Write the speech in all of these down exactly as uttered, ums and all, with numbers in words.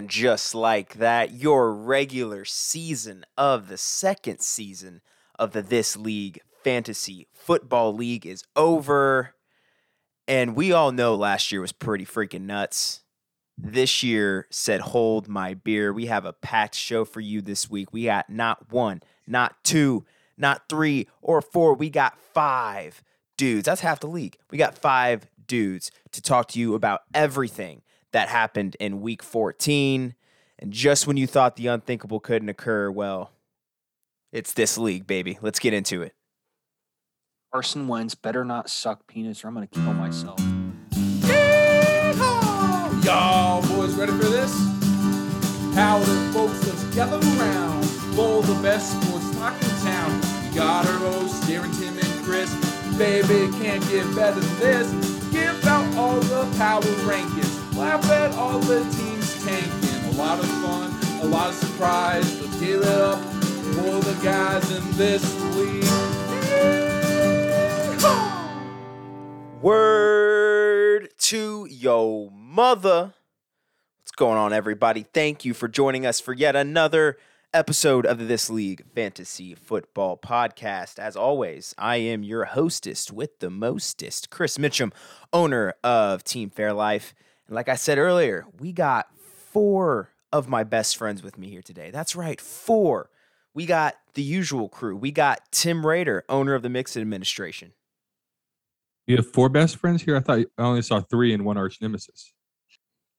And just like that, your regular season of the second season of the This League Fantasy Football League is over. And we all know last year was pretty freaking nuts. This year said, hold my beer. We have a packed show for you this week. We got not one, not two, not three or four. We got five dudes. That's half the league. We got five dudes to talk to you about everything that happened in week fourteen. And just when you thought the unthinkable couldn't occur, well, it's this league, baby. Let's get into it. Carson Wentz better not suck penis or I'm going to kill myself. Yeehaw! Y'all boys ready for this? Howdy, folks, let's gather around. Bowl the best sports talk in town. Goddard, Rose, Darren, Tim, and Chris. Baby, it can't get better than this. Give out all the power rankings. Laugh at all the teams tanking. A lot of fun, a lot of surprise. Let's get it up for the guys in this league. Word to yo mother. What's going on, everybody? Thank you for joining us for yet another episode of the This League Fantasy Football Podcast. As always, I am your hostess with the mostest, Chris Mitchum, owner of Team Fairlife. And like I said earlier, we got four of my best friends with me here today. That's right, four. We got the usual crew. We got Tim Rader, owner of the Mixon Administration. You have four best friends here? I thought I only saw three and one arch nemesis.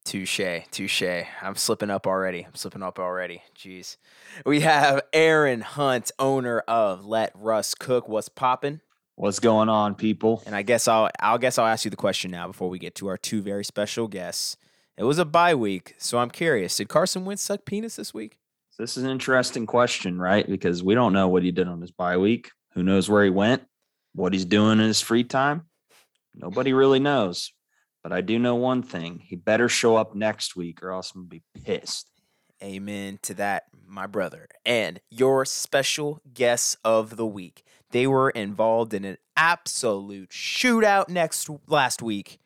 Touche, touche. I'm slipping up already. I'm slipping up already. Jeez. We have Aaron Hunt, owner of Let Russ Cook. What's poppin'? What's going on, people? And I guess I'll I'll guess I'll ask you the question now before we get to our two very special guests. It was a bye week, so I'm curious. Did Carson Wentz suck penis this week? This is an interesting question, right? Because we don't know what he did on his bye week. Who knows where he went? What he's doing in his free time? Nobody really knows. But I do know one thing. He better show up next week or else I'm going to be pissed. Amen to that, my brother. And your special guests of the week. They were involved in an absolute shootout next last week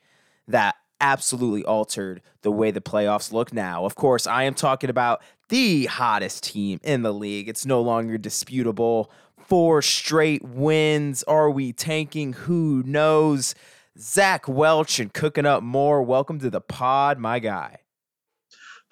that absolutely altered the way the playoffs look now. Of course, I am talking about the hottest team in the league. It's no longer disputable. Four straight wins. Are we tanking? Who knows? Zach Welch and Cooking Up More, welcome to the pod, my guy.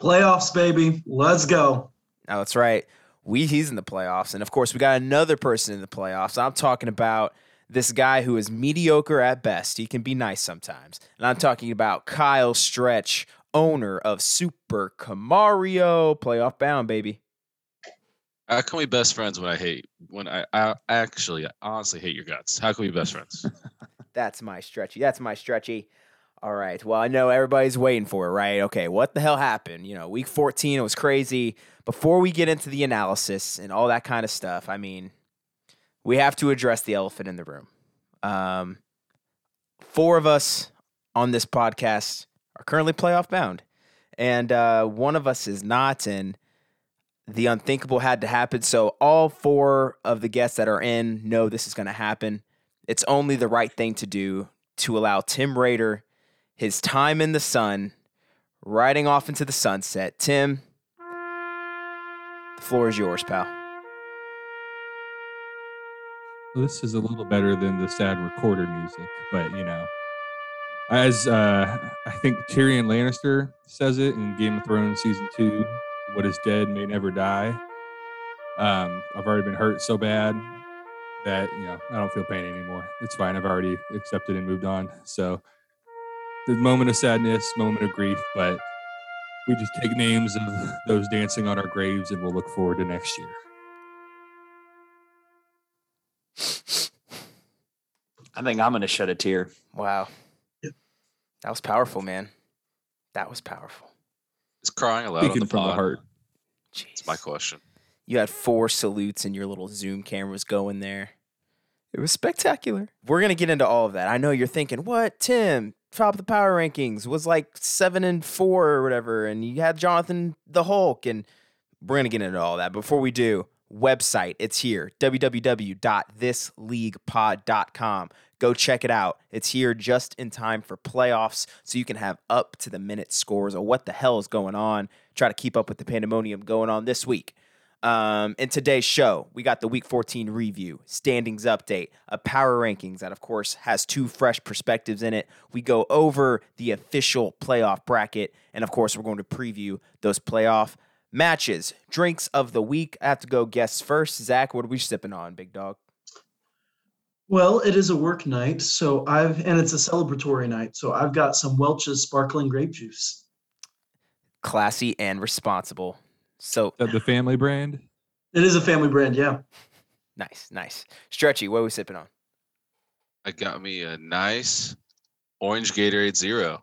Playoffs, baby. Let's go. Oh, that's right. We He's in the playoffs. And, of course, we got another person in the playoffs. I'm talking about this guy who is mediocre at best. He can be nice sometimes. And I'm talking about Kyle Stretch, owner of Super Camarillo. Playoff bound, baby. How can we best friends when I hate? When I, I actually I honestly hate your guts. How can we be best friends? That's my stretchy. That's my stretchy. All right. Well, I know everybody's waiting for it, right? Okay, what the hell happened? You know, week fourteen, it was crazy. Before we get into the analysis and all that kind of stuff, I mean, we have to address the elephant in the room. Um, four of us on this podcast are currently playoff bound, and uh, one of us is not, and the unthinkable had to happen. So all four of the guests that are in know this is going to happen. It's only the right thing to do to allow Tim Rader his time in the sun, riding off into the sunset. Tim, the floor is yours, pal. This is a little better than the sad recorder music, but, you know, as uh, I think Tyrion Lannister says it in Game of Thrones Season two, what is dead may never die. Um, I've already been hurt so bad that, you know, I don't feel pain anymore. It's fine. I've already accepted and moved on. So the moment of sadness, moment of grief, but we just take names of those dancing on our graves and we'll look forward to next year. I think I'm going to shed a tear. Wow. Yeah. That was powerful, man. That was powerful. It's crying aloud on the from pod. The heart. Jeez. That's my question. You had four salutes and your little Zoom cameras going there. It was spectacular. We're going to get into all of that. I know you're thinking, what, Tim, top of the power rankings, was like seven and four or whatever, and you had Jonathan the Hulk, and we're going to get into all that. Before we do, website, it's here, w w w dot this league pod dot com. Go check it out. It's here just in time for playoffs, so you can have up-to-the-minute scores or what the hell is going on. Try to keep up with the pandemonium going on this week. Um, in today's show, we got the Week fourteen review, standings update, a power rankings that, of course, has two fresh perspectives in it. We go over the official playoff bracket, and, of course, we're going to preview those playoff matches. Drinks of the week. I have to go guests first. Zach, what are we sipping on, big dog? Well, it is a work night, so I've and it's a celebratory night, so I've got some Welch's sparkling grape juice. Classy and responsible. So the family brand? It is a family brand, yeah. Nice, nice. Stretchy, what are we sipping on? I got me a nice orange Gatorade Zero.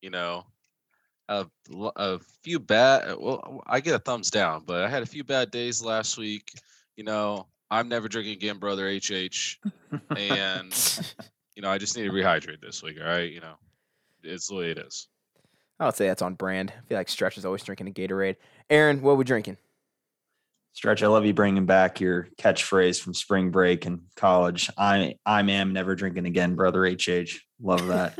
You know, a, a few bad, well, I get a thumbs down, but I had a few bad days last week. You know, I'm never drinking again, brother H H. And, you know, I just need to rehydrate this week, all right? You know, it's the way it is. I would say that's on brand. I feel like Stretch is always drinking a Gatorade. Aaron, what are we drinking? Stretch, I love you bringing back your catchphrase from spring break and college. I I am never drinking again, brother H H. Love that.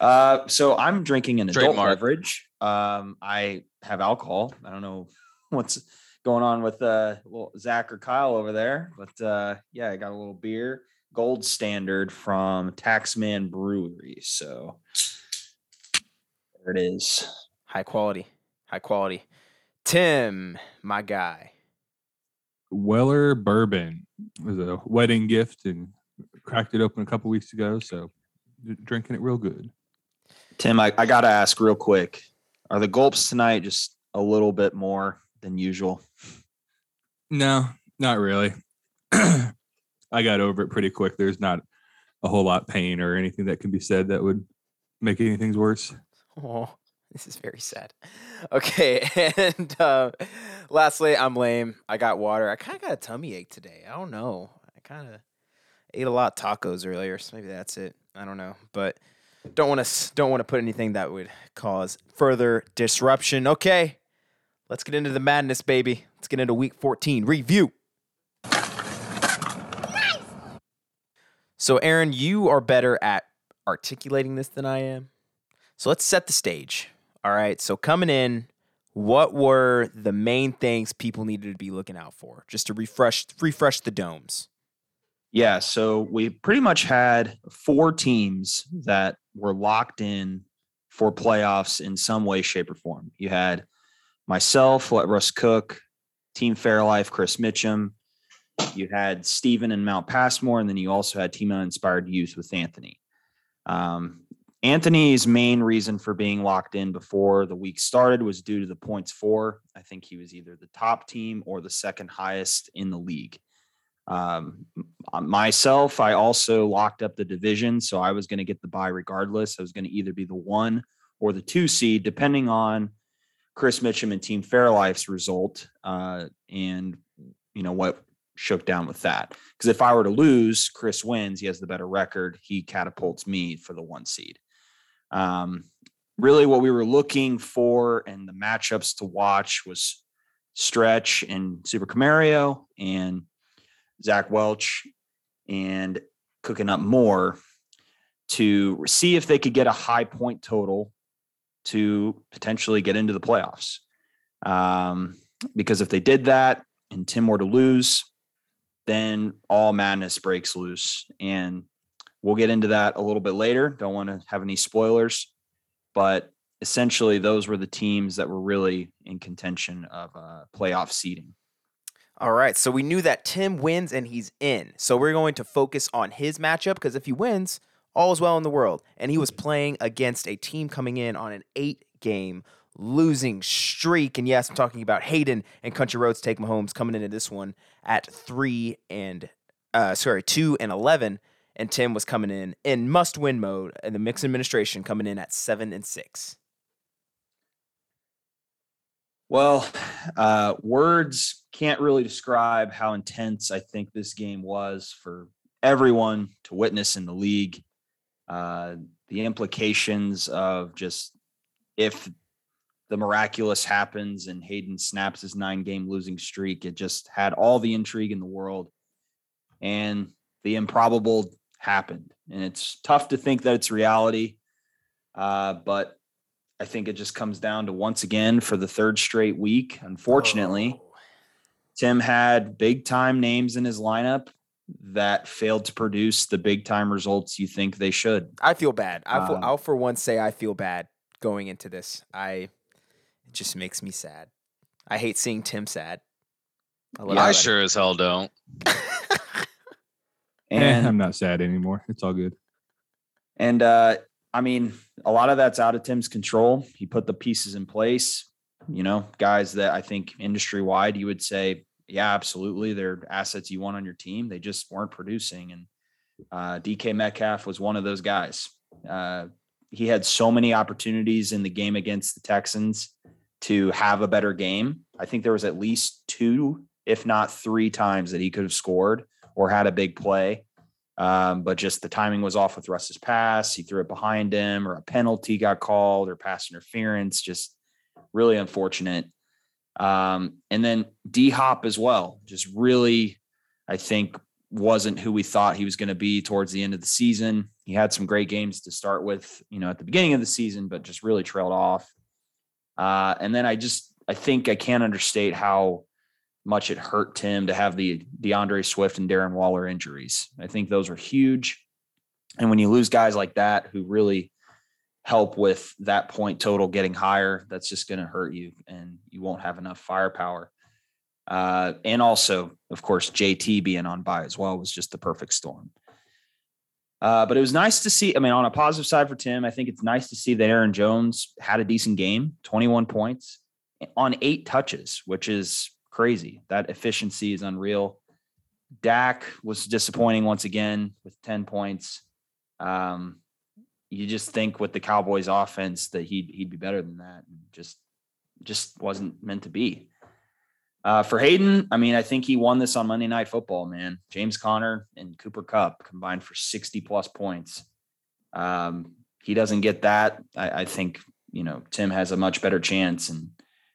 uh, so I'm drinking an adult Trademark. beverage. Um, I have alcohol. I don't know what's going on with uh, well, Zach or Kyle over there, but uh, yeah, I got a little beer, Gold Standard from Taxman Brewery. So. There it is. High quality. High quality. Tim, my guy. Weller bourbon was a wedding gift and cracked it open a couple weeks ago. So drinking it real good. Tim, I, I got to ask real quick. Are the gulps tonight just a little bit more than usual? No, not really. I got over it pretty quick. There's not a whole lot of pain or anything that can be said that would make anything worse. Oh, this is very sad. Okay, and uh, lastly, I'm lame. I got water. I kind of got a tummy ache today. I don't know. I kind of ate a lot of tacos earlier, so maybe that's it. I don't know, but don't want to don't want to put anything that would cause further disruption. Okay, let's get into the madness, baby. Let's get into Week fourteen review. Nice. So, Aaron, you are better at articulating this than I am. So let's set the stage, all right? So coming in, what were the main things people needed to be looking out for, just to refresh refresh the domes? Yeah, so we pretty much had four teams that were locked in for playoffs in some way, shape, or form. You had myself, Let Russ Cook, Team Fairlife, Chris Mitchum. You had Steven and Mount Passmore, and then you also had Team Uninspired Youth with Anthony. Um Anthony's main reason for being locked in before the week started was due to the points for. I think he was either the top team or the second highest in the league. Um, myself, I also locked up the division, so I was going to get the bye regardless. I was going to either be the one or the two seed, depending on Chris Mitchum and Team Fairlife's result uh, and, you know, what shook down with that. Because if I were to lose, Chris wins. He has the better record. He catapults me for the one seed. Um, really what we were looking for and the matchups to watch was Stretch and Super Camarillo and Zach Welch and Cooking Up More to see if they could get a high point total to potentially get into the playoffs. Um, because if they did that and Tim were to lose, then all madness breaks loose. And we'll get into that a little bit later. Don't want to have any spoilers, but essentially those were the teams that were really in contention of uh, playoff seeding. All right, so we knew that Tim wins and he's in. So we're going to focus on his matchup because if he wins, all is well in the world. And he was playing against a team coming in on an eight-game losing streak. And yes, I'm talking about Hayden and Country Roads Take Mahomes coming into this one at three and uh, sorry two and eleven. And Tim was coming in in must-win mode, and the Mixon Administration coming in at seven and six. Well, uh, words can't really describe how intense I think this game was for everyone to witness in the league. Uh, the implications of just if the miraculous happens and Hayden snaps his nine-game losing streak, it just had all the intrigue in the world. And the improbable happened. And it's tough to think that it's reality. Uh, but I think it just comes down to, once again, for the third straight week, unfortunately, oh. Tim had big time names in his lineup that failed to produce the big time results you think they should. I feel bad. I feel, um, I'll for once say I feel bad going into this. I, it just makes me sad. I hate seeing Tim sad. I, yeah, I sure as hell don't. And I'm not sad anymore. It's all good. And, uh, I mean, a lot of that's out of Tim's control. He put the pieces in place, you know, guys that I think industry-wide you would say, yeah, absolutely, they're assets you want on your team. They just weren't producing. And uh, D K Metcalf was one of those guys. Uh, he had so many opportunities in the game against the Texans to have a better game. I think there was at least two, if not three times that he could have scored or had a big play. Um, but just the timing was off with Russ's pass. He threw it behind him, or a penalty got called, or pass interference. Just really unfortunate. Um, and then D Hop as well, just really, I think, wasn't who we thought he was going to be towards the end of the season. He had some great games to start with, you know, at the beginning of the season, but just really trailed off. Uh, and then I just, I think I can't understate how much it hurt Tim to have the DeAndre Swift and Darren Waller injuries. I think those were huge. And when you lose guys like that, who really help with that point total getting higher, that's just going to hurt you, and you won't have enough firepower. Uh, and also, of course, J T being on bye as well was just the perfect storm. Uh, but it was nice to see, I mean, on a positive side for Tim, I think it's nice to see that Aaron Jones had a decent game, twenty-one points on eight touches, which is crazy. That efficiency is unreal. Dak was disappointing once again with ten points. Um, you just think with the Cowboys offense that he'd, he'd be better than that. Just, just wasn't meant to be. Uh, for Hayden, I mean, I think he won this on Monday Night Football, man. James Conner and Cooper Kupp combined for sixty plus points. Um, he doesn't get that. I, I think, you know, Tim has a much better chance, and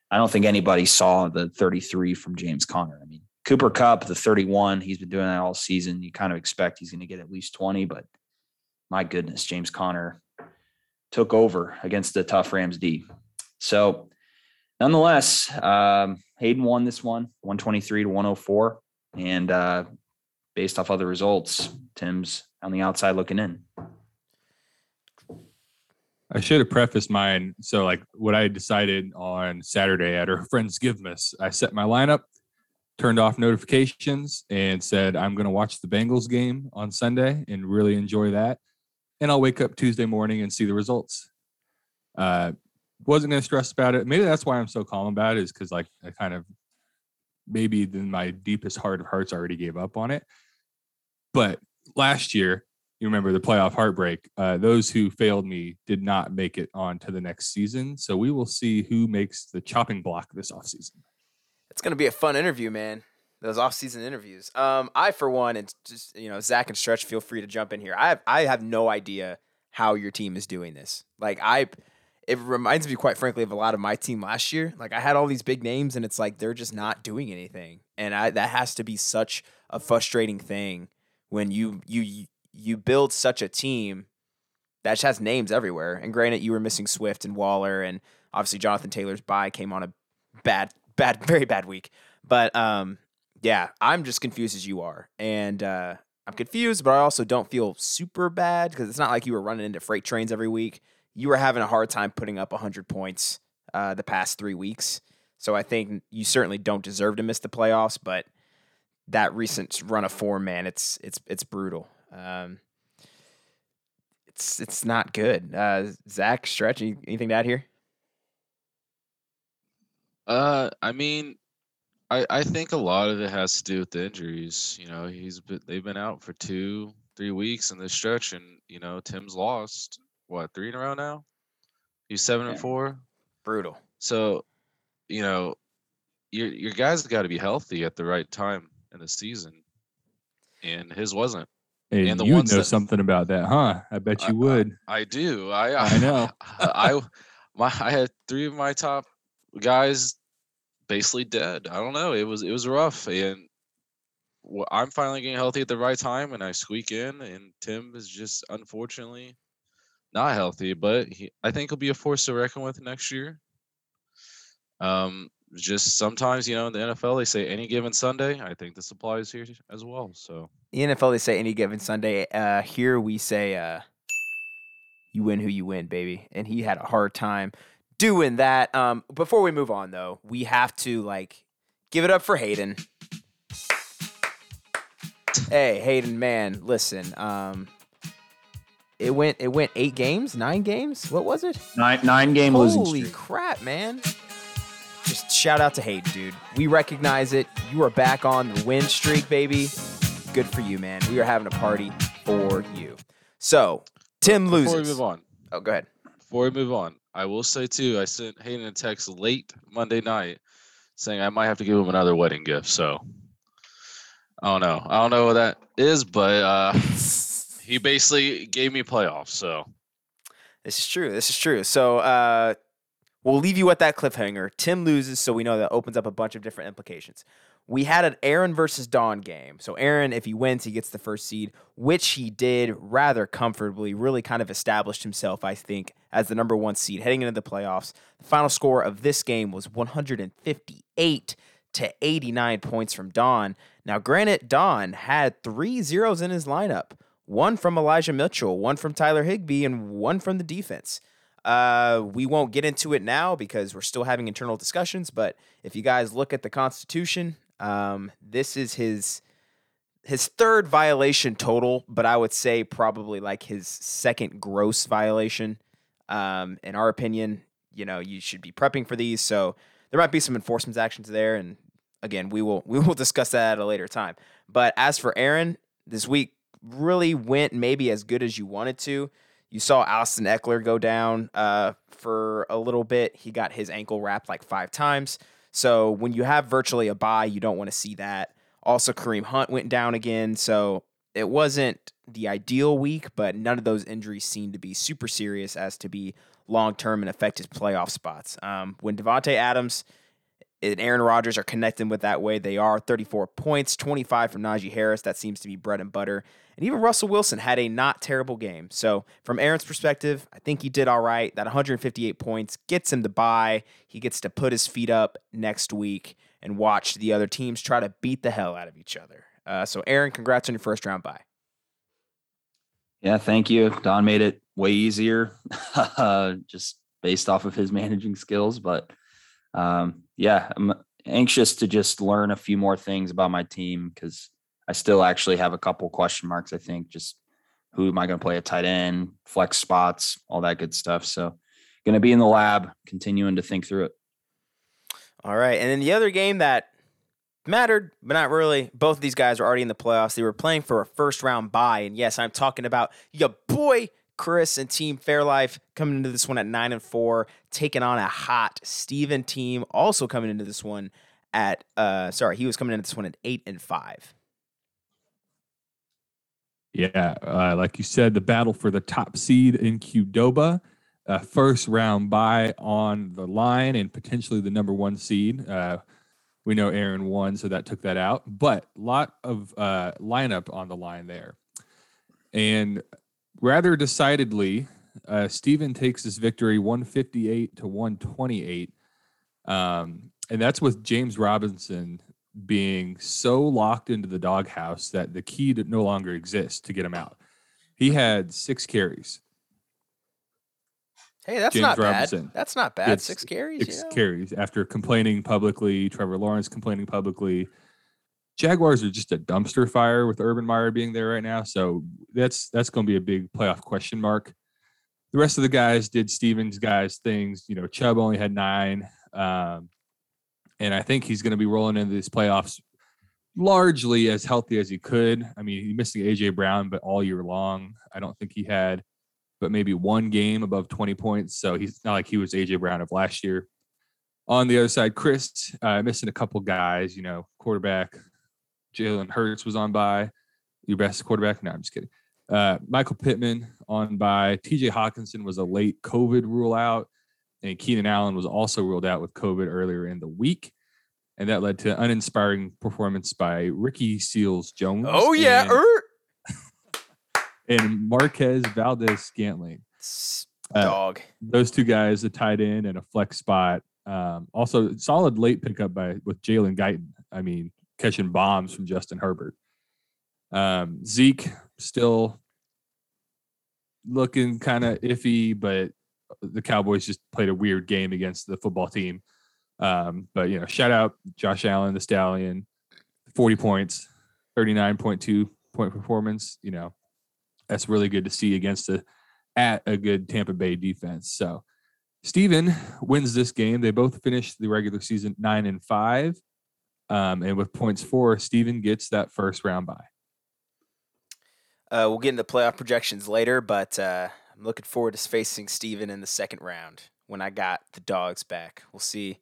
I don't think anybody saw the thirty-three from James Conner. I mean, Cooper Kupp, the thirty-one, he's been doing that all season. You kind of expect he's going to get at least twenty, but my goodness, James Conner took over against the tough Rams D. So nonetheless, um, Hayden won this one, one twenty-three to one oh four. And uh, based off other results, Tim's on the outside looking in. I should have prefaced mine. So, like, what I decided on Saturday at our friend's Givmas, I set my lineup, turned off notifications, and said, I'm going to watch the Bengals game on Sunday and really enjoy that. And I'll wake up Tuesday morning and see the results. Uh, wasn't going to stress about it. Maybe that's why I'm so calm about it, is because, like, I kind of maybe in my deepest heart of hearts already gave up on it. But last year, you remember the playoff heartbreak. Uh, those who failed me did not make it on to the next season. So we will see who makes the chopping block this offseason. It's going to be a fun interview, man. Those offseason interviews. Um, I, for one, and just, you know, Zach and Stretch, feel free to jump in here. I have, I have no idea how your team is doing this. Like, I, it reminds me, quite frankly, of a lot of my team last year. Like, I had all these big names, and it's like, they're just not doing anything. And I, that has to be such a frustrating thing when you, you, you You build such a team that just has names everywhere. And granted, you were missing Swift and Waller, and obviously Jonathan Taylor's bye came on a bad, bad, very bad week. But um, yeah, I'm just confused as you are. And uh, I'm confused, but I also don't feel super bad, because it's not like you were running into freight trains every week. You were having a hard time putting up one hundred points uh, the past three weeks. So I think you certainly don't deserve to miss the playoffs, but that recent run of form, man, it's it's it's brutal. Um, it's it's not good. Uh, Zach, Stretch, anything to add here? Uh, I mean, I I think a lot of it has to do with the injuries. You know, he's been, they've been out for two, three weeks in this stretch, and you know, Tim's lost what three in a row now. He's seven yeah. and four. Brutal. So, you know, your your guys got to be healthy at the right time in the season, and his wasn't. And, and the you ones know that, something about that, huh? I bet you I, would. I, I do. I I, I know. I my I had three of my top guys basically dead. I don't know. It was it was rough, and well, I'm finally getting healthy at the right time, and I squeak in. And Tim is just unfortunately not healthy, but he, I think he'll be a force to reckon with next year. Um, just sometimes, you know, in the N F L, they say any given Sunday. I think this applies here as well. So the N F L, they say any given Sunday. Uh, here we say, uh, you win who you win, baby. And he had a hard time doing that. Um, before we move on, though, we have to like give it up for Hayden. Hey, Hayden, man, listen. Um, it went it went eight games, nine games. What was it? Nine nine game losing streak. Holy crap, man! Just shout out to Hayden, dude. We recognize it. You are back on the win streak, baby. Good for you, man. We are having a party for you. So Tim loses. Before we move on, oh, go ahead. Before we move on, I will say too, I sent Hayden a text late Monday night saying I might have to give him another wedding gift. So. I don't know. I don't know what that is, but uh, he basically gave me playoffs. So this is true. This is true. So uh, we'll leave you with that cliffhanger. Tim loses, so we know that opens up a bunch of different implications. We had an Aaron versus Don game. So Aaron, if he wins, he gets the first seed, which he did rather comfortably, really kind of established himself, I think, as the number one seed heading into the playoffs. The final score of this game was one fifty-eight to eighty-nine points from Don. Now, granted, Don had three zeros in his lineup, one from Elijah Mitchell, one from Tyler Higbee, and one from the defense. Uh, we won't get into it now because we're still having internal discussions, but if you guys look at the Constitution, um, this is his his third violation total, but I would say probably like his second gross violation. Um, in our opinion, you know, you should be prepping for these, so there might be some enforcement actions there, and again, we will we will discuss that at a later time. But as for Aaron, this week really went maybe as good as you wanted to. You saw Austin Eckler go down uh, for a little bit. He got his ankle wrapped like five times. So when you have virtually a bye, you don't want to see that. Also, Kareem Hunt went down again. So it wasn't the ideal week, but none of those injuries seemed to be super serious as to be long-term and affect his playoff spots. Um, when Devontae Adams and Aaron Rodgers are connecting with that way, they are thirty-four points, twenty-five from Najee Harris. That seems to be bread and butter. And even Russell Wilson had a not terrible game. So from Aaron's perspective, I think he did all right. That one fifty-eight points gets him to bye. He gets to put his feet up next week and watch the other teams try to beat the hell out of each other. Uh, so Aaron, congrats on your first round bye. Yeah, thank you. Don made it way easier just based off of his managing skills, but Um, yeah, I'm anxious to just learn a few more things about my team because I still actually have a couple question marks. I think just who am I going to play at tight end, flex spots, all that good stuff. So going to be in the lab, continuing to think through it. All right. And then the other game that mattered, but not really. Both of these guys were already in the playoffs. They were playing for a first round bye. And yes, I'm talking about your boy, Chris and Team Fairlife coming into this one at nine and four, taking on a hot Steven team. Also coming into this one at uh, sorry, he was coming into this one at eight and five. Yeah, uh, like you said, the battle for the top seed in Qdoba, uh, first round bye on the line, and potentially the number one seed. Uh, we know Aaron won, so that took that out, but lot of uh, lineup on the line there, and rather decidedly, uh, Steven takes his victory one fifty-eight to one twenty-eight. Um, and that's with James Robinson being so locked into the doghouse that the key no longer exists to get him out. He had six carries. Hey, that's James not Robinson. bad. That's not bad. It's six carries. Six yeah. carries after complaining publicly, Trevor Lawrence complaining publicly. Jaguars are just a dumpster fire with Urban Meyer being there right now. So that's that's going to be a big playoff question mark. The rest of the guys did Stevens guys things. You know, Chubb only had nine. Um, and I think he's going to be rolling into these playoffs largely as healthy as he could. I mean, he missed the A J Brown, but all year long, I don't think he had, but maybe one game above twenty points. So he's not like he was A J Brown of last year. On the other side, Chris uh, missing a couple guys, you know, quarterback, Jalen Hurts was on by your best quarterback. No, I'm just kidding. Uh, Michael Pittman on by. T J Hawkinson was a late COVID rule out, and Keenan Allen was also ruled out with COVID earlier in the week. and that led to uninspiring performance by Ricky Seals Jones. Oh yeah, and, er. and Marquez Valdez Scantling. Dog. Uh, those two guys, a tight end and a flex spot. Um, also, solid late pickup by with Jalen Guyton. I mean, catching bombs from Justin Herbert. Um, Zeke still looking kind of iffy, but the Cowboys just played a weird game against the football team. Um, but, you know, shout out Josh Allen, the Stallion, forty points, thirty-nine point two point performance. You know, that's really good to see against the at a good Tampa Bay defense. So Steven wins this game. They both finished the regular season nine and five. Um, and with points four, Steven gets that first round bye. Uh, we'll get into playoff projections later, but uh, I'm looking forward to facing Steven in the second round when I got the dogs back. We'll see.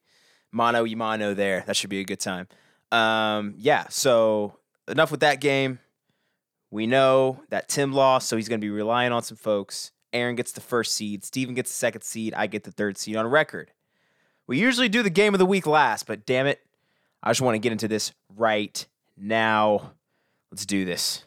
Mono y mano there. That should be a good time. Um, yeah, so enough with that game. We know that Tim lost, so he's going to be relying on some folks. Aaron gets the first seed. Steven gets the second seed. I get the third seed on record. We usually do the game of the week last, but damn it, I just want to get into this right now. Let's do this.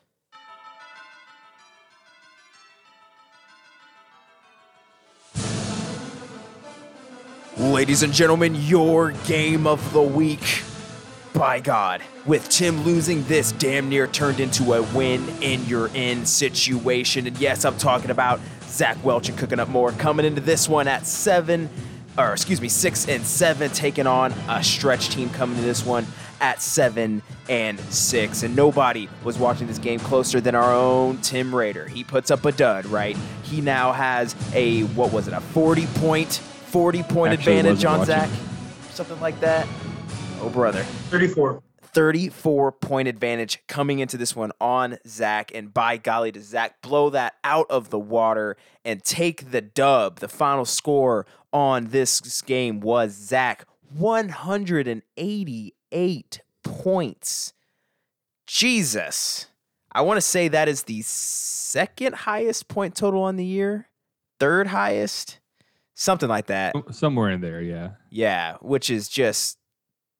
Ladies and gentlemen, your game of the week. By God, with Tim losing, this damn near turned into a win in your end situation. And yes, I'm talking about Zach Welch and Cooking Up More coming into this one at seven, or excuse me, six and seven, taking on a stretch team coming to this one at seven and six. And nobody was watching this game closer than our own Tim Rader. He puts up a dud, right? He now has a, what was it, a forty point forty point Actually advantage on watching. Zach, something like that. Oh, brother. thirty-four thirty-four point advantage coming into this one on Zach. And by golly, does Zach blow that out of the water and take the dub. The final score on this game was Zach, one hundred eighty-eight points. Jesus. I want to say that is the second highest point total on the year, third highest. Something like that. Somewhere in there, yeah. Yeah, which is just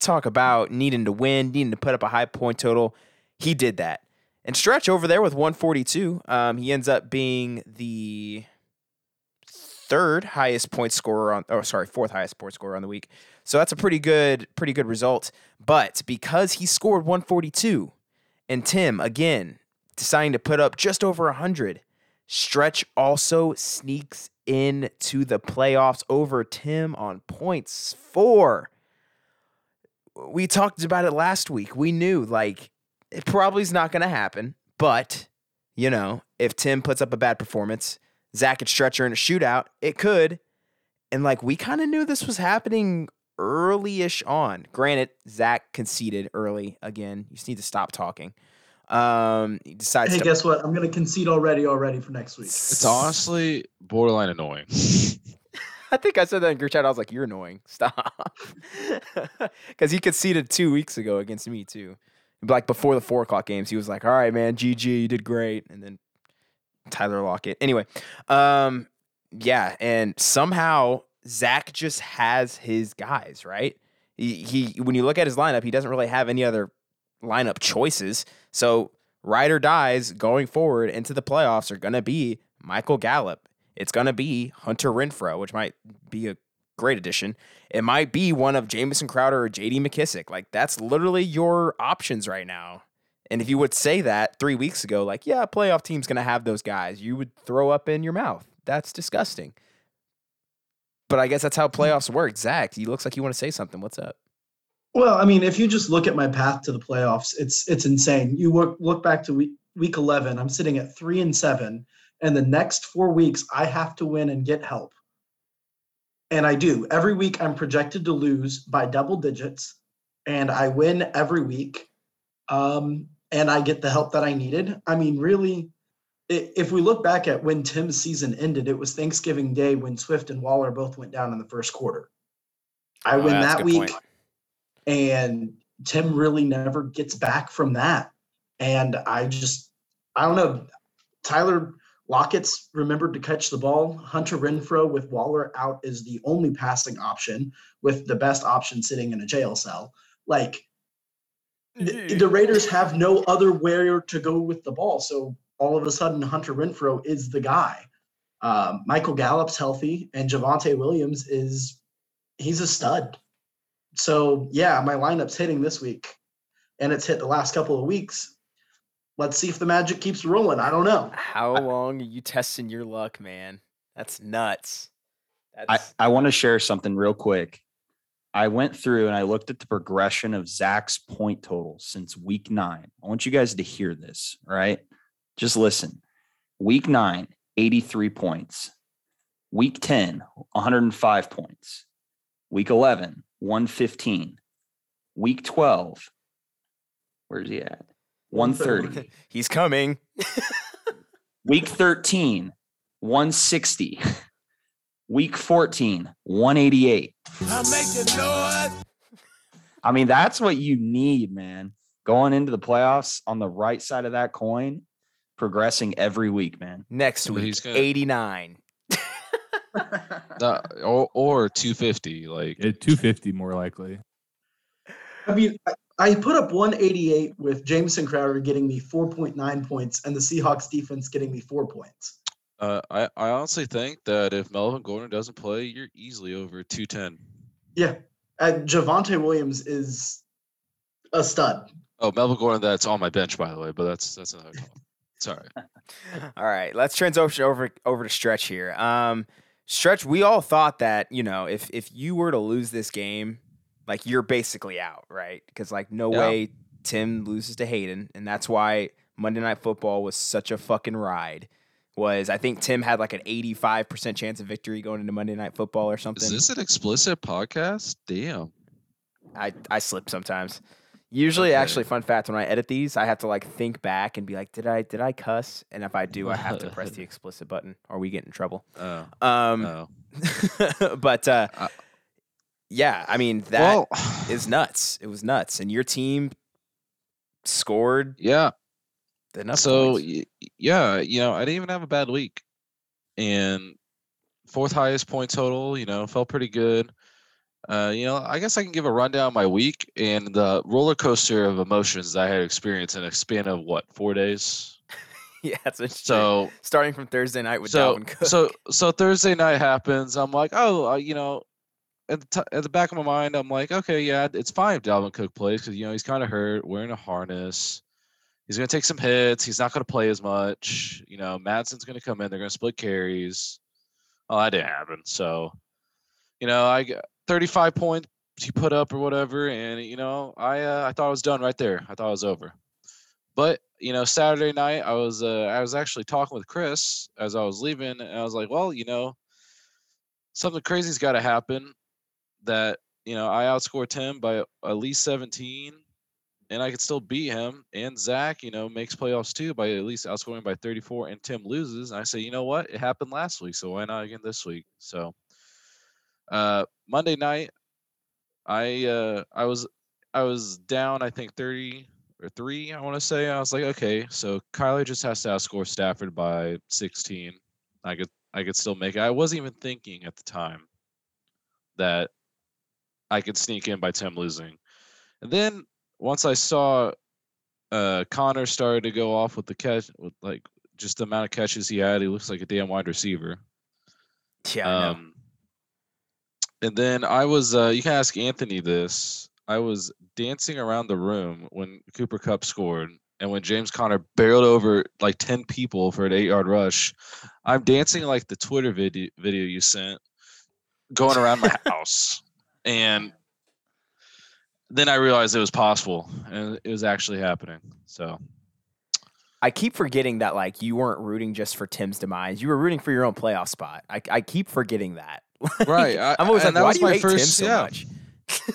talk about needing to win, needing to put up a high point total. He did that. And Stretch over there with one forty-two. Um, he ends up being the third highest point scorer on, oh, sorry, fourth highest point scorer on the week. So that's a pretty good, pretty good result. But because he scored one forty-two and Tim, again, deciding to put up just over one hundred, Stretch also sneaks into the playoffs over Tim on points four. We talked about it last week. We knew, like, it probably is not going to happen. But, you know, if Tim puts up a bad performance, Zach could stretch her in a shootout. It could. And, like, we kind of knew this was happening early-ish on. Granted, Zach conceded early again. You just need to stop talking. Um, he decides. Hey, to- guess what? I'm going to concede already, already for next week. It's honestly borderline annoying. I think I said that in group chat. I was like, "You're annoying. Stop," because he conceded two weeks ago against me too. Like before the four o'clock games, he was like, "All right, man, G G, you did great." And then Tyler Lockett. Anyway, um, yeah, and somehow Zach just has his guys right. He, he when you look at his lineup, he doesn't really have any other lineup choices. So ride or dies going forward into the playoffs are going to be Michael Gallup. It's going to be Hunter Renfrow, which might be a great addition. It might be one of Jamison Crowder or J D McKissick. Like, that's literally your options right now. And if you would say that three weeks ago, like, yeah, playoff team's going to have those guys, you would throw up in your mouth. That's disgusting. But I guess that's how playoffs work. Zach, he looks like you want to say something. What's up? Well, I mean, if you just look at my path to the playoffs, it's it's insane. You look, look back to week, week eleven, I'm sitting at three and seven, and the next four weeks I have to win and get help. And I do. Every week I'm projected to lose by double digits, and I win every week, um, and I get the help that I needed. I mean, really, if we look back at when Tim's season ended, it was Thanksgiving Day when Swift and Waller both went down in the first quarter. I oh, win that week. Point. And Tim really never gets back from that. And I just, I don't know. Tyler Lockett's remembered to catch the ball. Hunter Renfrow with Waller out is the only passing option, with the best option sitting in a jail cell. Like the, the Raiders have no other where to go with the ball. So all of a sudden, Hunter Renfrow is the guy. Um, Michael Gallup's healthy, and Javonte Williams is he's a stud. So, yeah, my lineup's hitting this week, and it's hit the last couple of weeks. Let's see if the magic keeps rolling. I don't know. How long are you testing your luck, man? That's nuts. That's- I, I want to share something real quick. I went through and I looked at the progression of Zach's point total since week nine. I want you guys to hear this, all right? Just listen. Week nine, eighty-three points. Week ten, one hundred five points. Week eleven, one fifteen. Week twelve, where's he at? one thirty. He's coming. Week thirteen, one sixty. Week fourteen, one eighty-eight. I'm making noise. I mean, that's what you need, man. Going into the playoffs on the right side of that coin, progressing every week, man. Next week, he's gonna... eighty-nine. uh, or, or two fifty. Like yeah, two fifty more likely. I mean, I put up one eighty-eight with Jameson Crowder getting me four point nine points and the Seahawks defense getting me four points. Uh, I, I honestly think that if Melvin Gordon doesn't play, you're easily over two ten. Yeah. Uh, Javonte Williams is a stud. Oh, Melvin Gordon, that's on my bench, by the way, but that's that's another call. Sorry. All right. Let's transition over over to Stretch here. Um, Stretch, we all thought that, you know, if if you were to lose this game, like, you're basically out, right? Because, like, no yeah. way Tim loses to Hayden, and that's why Monday Night Football was such a fucking ride. Was, I think Tim had like an eighty-five percent chance of victory going into Monday Night Football or something. Is this an explicit podcast? Damn. I, I slip sometimes. Usually, okay. Actually, fun fact, when I edit these, I have to like think back and be like, did I did I cuss? And if I do, I have to press the explicit button or we get in trouble. Oh. Um, oh. But, uh, I, yeah, I mean, that well, is nuts. It was nuts. And your team scored. Yeah. Enough so, points. yeah, you know, I didn't even have a bad week. And fourth highest point total, you know, felt pretty good. Uh, you know, I guess I can give a rundown of my week and the roller coaster of emotions that I had experienced in a span of, what, four days? yeah, that's a so starting from Thursday night with so, Dalvin Cook. So, so Thursday night happens. I'm like, oh, uh, you know, at the, t- at the back of my mind, I'm like, okay, yeah, it's fine if Dalvin Cook plays because, you know, he's kind of hurt, wearing a harness. He's going to take some hits. He's not going to play as much. You know, Madsen's going to come in. They're going to split carries. Well, that didn't happen. So, you know, I got thirty-five points he put up or whatever. And, you know, I uh, I thought I was done right there. I thought I was over. But, you know, Saturday night, I was uh, I was actually talking with Chris as I was leaving. And I was like, well, you know, something crazy's got to happen that, you know, I outscored Tim by at least seventeen. And I could still beat him. And Zach, you know, makes playoffs too by at least outscoring by thirty-four. And Tim loses. And I say, you know what? It happened last week, so why not again this week? So uh, Monday night, I uh, I was I was down. I think thirty or three. I want to say. I was like, okay, so Kyler just has to outscore Stafford by sixteen. I could I could still make it. I wasn't even thinking at the time that I could sneak in by Tim losing, and then. Once I saw uh, Connor started to go off with the catch, with like just the amount of catches he had, he looks like a damn wide receiver. Yeah. Um, and then I was, uh, you can ask Anthony this. I was dancing around the room when Cooper Kupp scored, and when James Connor barreled over like ten people for an eight-yard rush, I'm dancing like the Twitter video video you sent, going around my house, and. Then I realized it was possible, and it was actually happening. So, I keep forgetting that like you weren't rooting just for Tim's demise; you were rooting for your own playoff spot. I, I keep forgetting that. Like, right? I, I'm always like, why do you hate Tim so yeah. much?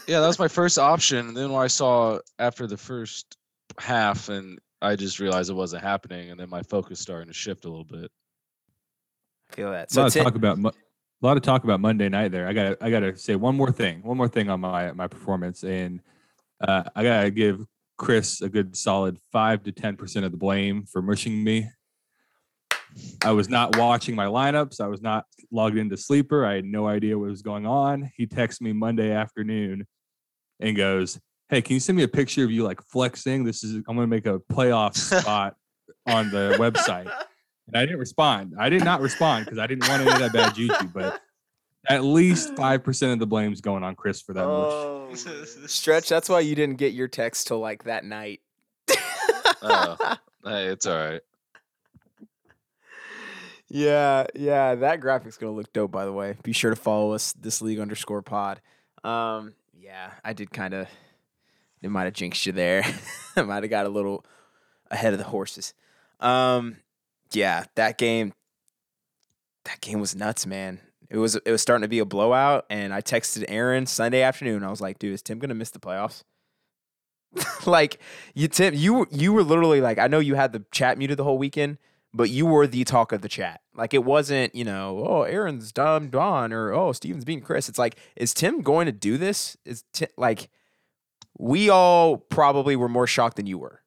yeah, that was my first option. And then when I saw after the first half, and I just realized it wasn't happening, and then my focus started to shift a little bit. I feel that. So a lot Tim- of talk about. Mu- A lot of talk about Monday night there. I got I got to say one more thing, one more thing on my my performance, and uh, I got to give Chris a good solid five to ten percent of the blame for mushing me. I was not watching my lineups. I was not logged into Sleeper. I had no idea what was going on. He texts me Monday afternoon and goes, hey, can you send me a picture of you like flexing? This is, I'm going to make a playoff spot on the website. And I didn't respond. I did not respond because I didn't want any of that bad juju, but at least five percent of the blame's going on Chris for that oh, move. Stretch, that's why you didn't get your text till like that night. Oh, hey, it's all right. Yeah, yeah, that graphic's going to look dope, by the way. Be sure to follow us, This League underscore pod. Um, yeah, I did kind of, it might have jinxed you there. I might have got a little ahead of the horses. Um, yeah, that game, that game was nuts, man. It was it was starting to be a blowout, and I texted Aaron Sunday afternoon. I was like, dude, is Tim going to miss the playoffs? Like, you Tim, you you were literally like, I know you had the chat muted the whole weekend, but you were the talk of the chat. Like, it wasn't, you know, oh, Aaron's dumb Don or, oh, Steven's beating Chris. It's like, is Tim going to do this? Is Tim, like, we all probably were more shocked than you were.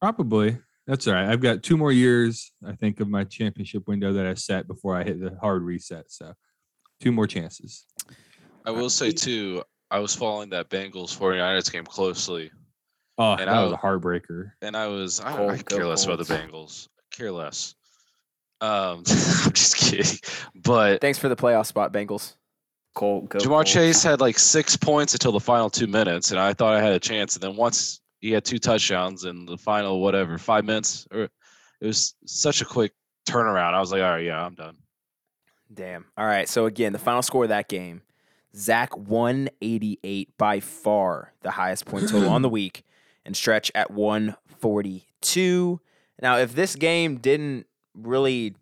Probably. That's all right. I've got two more years, I think, of my championship window that I set before I hit the hard reset. So two more chances. I will say, too, I was following that Bengals 49ers game closely. Oh, and that I was, was a heartbreaker. And I was, I, oh, I care less about the Bengals. I care less. Um, I'm just kidding. But thanks for the playoff spot, Bengals. Cold, go Jamar cold. Chase had like six points until the final two minutes, and I thought I had a chance. And then once he had two touchdowns in the final, whatever, five minutes, or it was such a quick turnaround. I was like, all right, yeah, I'm done. Damn. All right. So again, the final score of that game, Zach one eighty-eight, by far the highest point total on the week, and Stretch at one forty-two. Now, if this game didn't really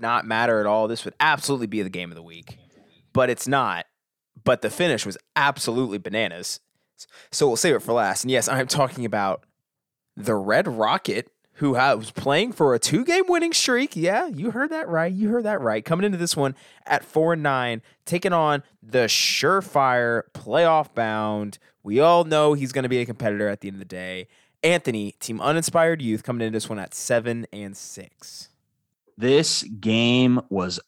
not matter at all, this would absolutely be the game of the week. But it's not. But the finish was absolutely bananas. So we'll save it for last. And yes, I am talking about the Red Rocket, who was playing for a two-game winning streak. Yeah, you heard that right. You heard that right. Coming into this one at four and nine, taking on the surefire playoff bound. We all know he's going to be a competitor at the end of the day. Anthony, Team Uninspired Youth, coming into this one at seven and six. This game was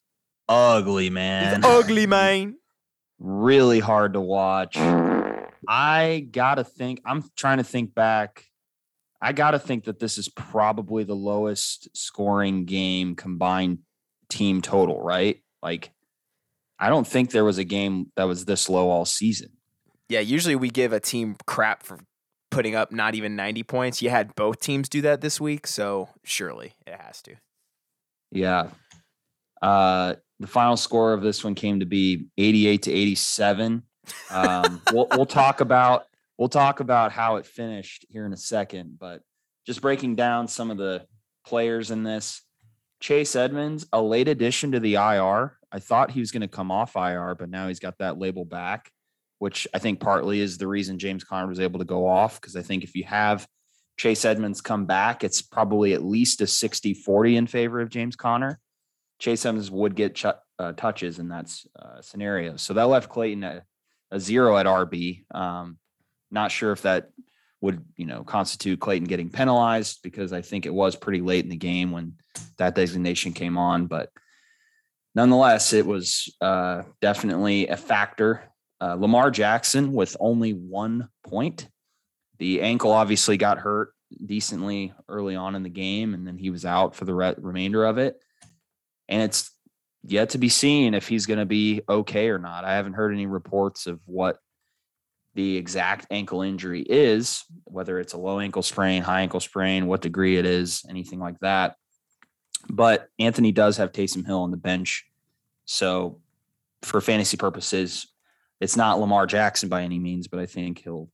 ugly, man. It's ugly, man. Really hard to watch. I gotta think. I'm trying to think back. I gotta think that this is probably the lowest scoring game combined team total, right? Like, I don't think there was a game that was this low all season. Yeah, usually we give a team crap for putting up not even ninety points. You had both teams do that this week, so surely it has to. Yeah. Uh, the final score of this one came to be eighty-eight to eighty-seven. um, we'll, we'll talk about we'll talk about how it finished here in a second, but just breaking down some of the players in this. Chase Edmonds, a late addition to the I R. I thought he was going to come off I R, but now he's got that label back, which I think partly is the reason James Conner was able to go off, because I think if you have Chase Edmonds come back, it's probably at least a sixty forty in favor of James Conner. Chase Edmonds would get ch- uh, touches in that uh, scenario. So that left Clayton at a zero at R B. Um, not sure if that would, you know, constitute Clayton getting penalized, because I think it was pretty late in the game when that designation came on. But nonetheless, it was uh, definitely a factor. Uh, Lamar Jackson with only one point. The ankle obviously got hurt decently early on in the game, and then he was out for the re- remainder of it. And it's yet to be seen if he's going to be okay or not. I haven't heard any reports of what the exact ankle injury is, whether it's a low ankle sprain, high ankle sprain, what degree it is, anything like that. But Anthony does have Taysom Hill on the bench. So for fantasy purposes, it's not Lamar Jackson by any means, but I think he'll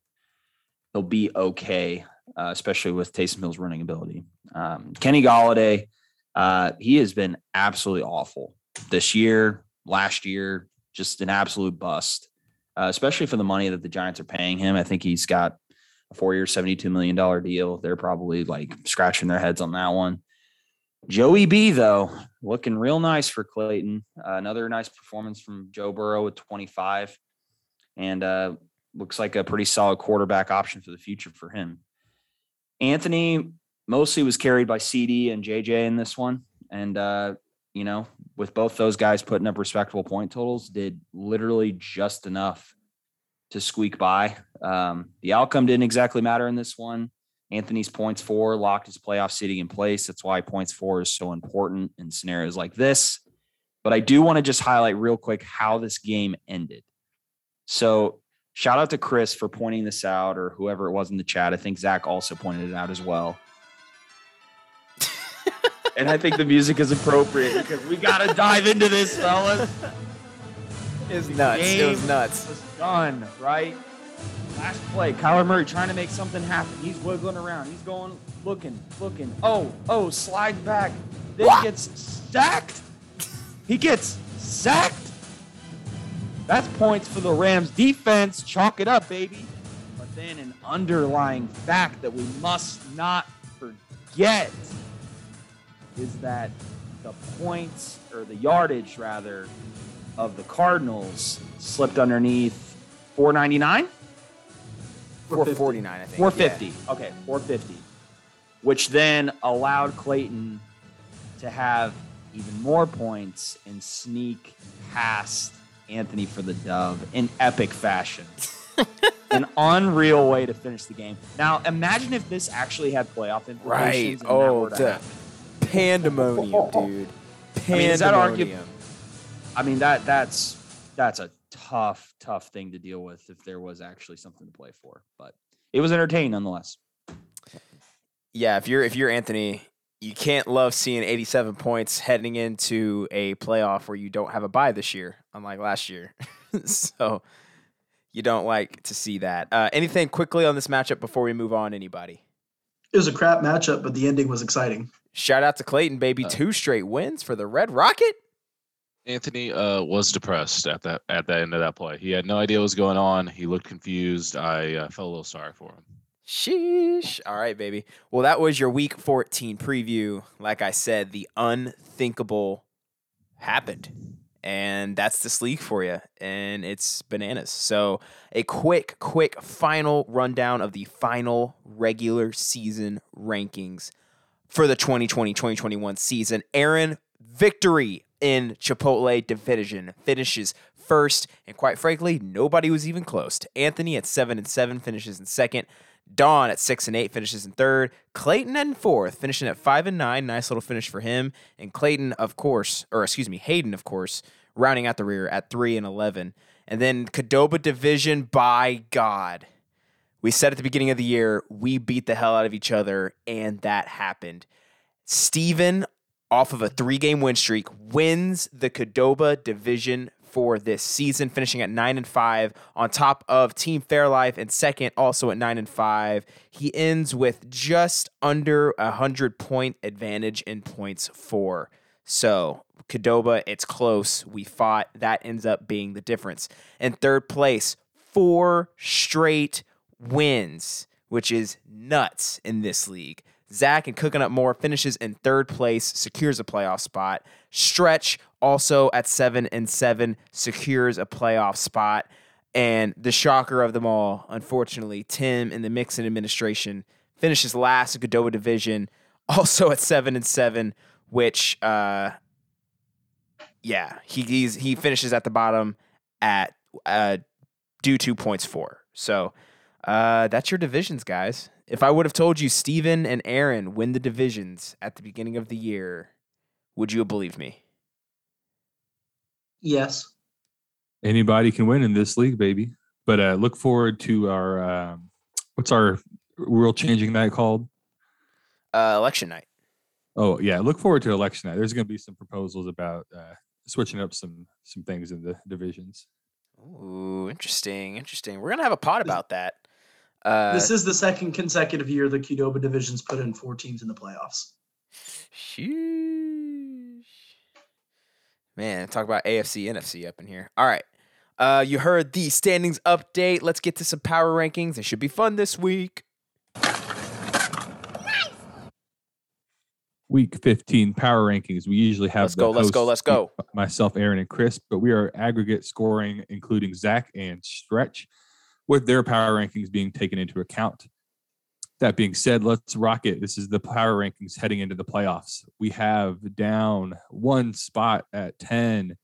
he'll be okay, uh, especially with Taysom Hill's running ability. Um, Kenny Golladay, uh, he has been absolutely awful this year, last year, just an absolute bust, uh, especially for the money that the Giants are paying him. I think he's got a four-year, seventy-two million dollars deal. They're probably like scratching their heads on that one. Joey B, though, looking real nice for Clayton. Uh, another nice performance from Joe Burrow with twenty-five, and uh, looks like a pretty solid quarterback option for the future for him. Anthony mostly was carried by C D and J J in this one, and uh, you know, with both those guys putting up respectable point totals, did literally just enough to squeak by. Um, the outcome didn't exactly matter in this one. Anthony's points four locked his playoff seating in place. That's why points four is so important in scenarios like this. But I do want to just highlight real quick how this game ended. So shout out to Chris for pointing this out, or whoever it was in the chat. I think Zach also pointed it out as well. And I think the music is appropriate because we got to dive into this, fellas. It's nuts. It was nuts. Was done, right? Last play, Kyler Murray trying to make something happen. He's wiggling around. He's going, looking, looking. Oh, oh, slides back. Then what? Gets sacked. He gets sacked. That's points for the Rams defense. Chalk it up, baby. But then an underlying fact that we must not forget is that the points, or the yardage rather, of the Cardinals slipped underneath four ninety-nine? four forty-nine, I think. four fifty. Yeah. Okay, four fifty. Which then allowed Clayton to have even more points and sneak past Anthony for the dub in epic fashion. An unreal way to finish the game. Now, imagine if this actually had playoff implications. Right. Oh, the pandemonium, oh, oh, oh. dude. Pandemonium. I mean, is that argue- I mean, that that's that's a tough, tough thing to deal with if there was actually something to play for. But it was entertaining nonetheless. Yeah, if you're if you're Anthony, you can't love seeing eighty-seven points heading into a playoff where you don't have a bye this year, unlike last year. So you don't like to see that. Uh, anything quickly on this matchup before we move on, anybody? It was a crap matchup, but the ending was exciting. Shout out to Clayton, baby. Uh, Two straight wins for the Red Rocket. Anthony uh, was depressed at that at the end of that play. He had no idea what was going on. He looked confused. I uh, felt a little sorry for him. Sheesh. All right, baby. Well, that was your Week fourteen preview. Like I said, the unthinkable happened. And that's this league for you. And it's bananas. So a quick, quick final rundown of the final regular season rankings for the twenty twenty twenty twenty-one season. Aaron, victory in Chipotle division, finishes first, and quite frankly, nobody was even close. Anthony at seven and seven finishes in second. Don at six and eight finishes in third. Clayton in fourth, finishing at five and nine. Nice little finish for him. And Clayton, of course, or excuse me, Hayden, of course, rounding out the rear at three and eleven. And then Qdoba division, by God, we said at the beginning of the year, we beat the hell out of each other, and that happened. Steven, off of a three-game win streak, wins the Qdoba division for this season, finishing at nine and five on top of Team Fairlife in second, also at nine and five. He ends with just under a hundred point advantage in points four. So Qdoba, it's close. We fought. That ends up being the difference. In third place, four straight wins, which is nuts in this league. Zach and Cooking Up More finishes in third place, secures a playoff spot. Stretch also at seven and seven secures a playoff spot. And the shocker of them all, unfortunately, Tim in the Mixon administration finishes last in Qdoba division, also at seven and seven, which, uh, yeah, he he's, he finishes at the bottom at uh, due to points four. So uh, that's your divisions, guys. If I would have told you Steven and Aaron win the divisions at the beginning of the year, would you have believed me? Yes. Anybody can win in this league, baby. But uh, look forward to our, uh, what's our world-changing night called? Uh, election night. Oh, yeah. Look forward to election night. There's going to be some proposals about uh, switching up some some things in the divisions. Ooh, interesting, interesting. We're going to have a pod about that. Uh, this is the second consecutive year the Qdoba division's put in four teams in the playoffs. Sheesh. Man, talk about A F C, N F C up in here. All right. Uh, you heard the standings update. Let's get to some power rankings. It should be fun this week. Week fifteen power rankings. We usually have let's go, let's go, let's go. Myself, Aaron, and Chris, but we are aggregate scoring, including Zach and Stretch, with their power rankings being taken into account. That being said, let's rock it. This is the power rankings heading into the playoffs. We have down one spot at ten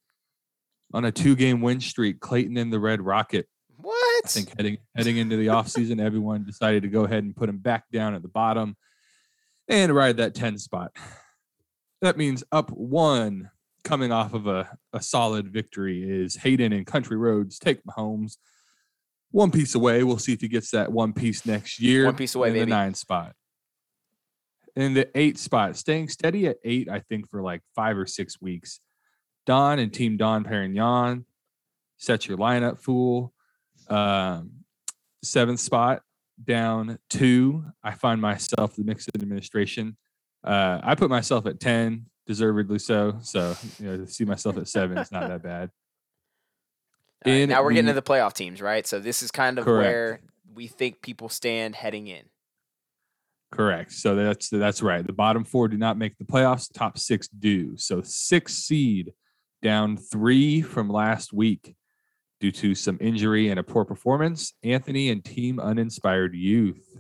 on a two-game win streak, Clayton and the Red Rocket. What? What? I think heading heading into the offseason, everyone decided to go ahead and put him back down at the bottom and ride that ten spot. That means up one, coming off of a, a solid victory, is Hayden and Country Roads Take Mahomes. One piece away. We'll see if he gets that one piece next year. One piece away, in baby. The nine spot. In the eight spot, staying steady at eight, I think, for like five or six weeks. Don and Team Don Perignon, set your lineup, fool. Um, seventh spot, down two. I find myself the Mixon Administration. Uh, I put myself at ten, deservedly so. So, you know, to see myself at seven is not that bad. Right, now we're getting to the playoff teams, right? So this is kind of correct. Where we think people stand heading in. Correct. So that's that's right. The bottom four do not make the playoffs. Top six do. So six seed down three from last week due to some injury and a poor performance. Anthony and Team Uninspired Youth.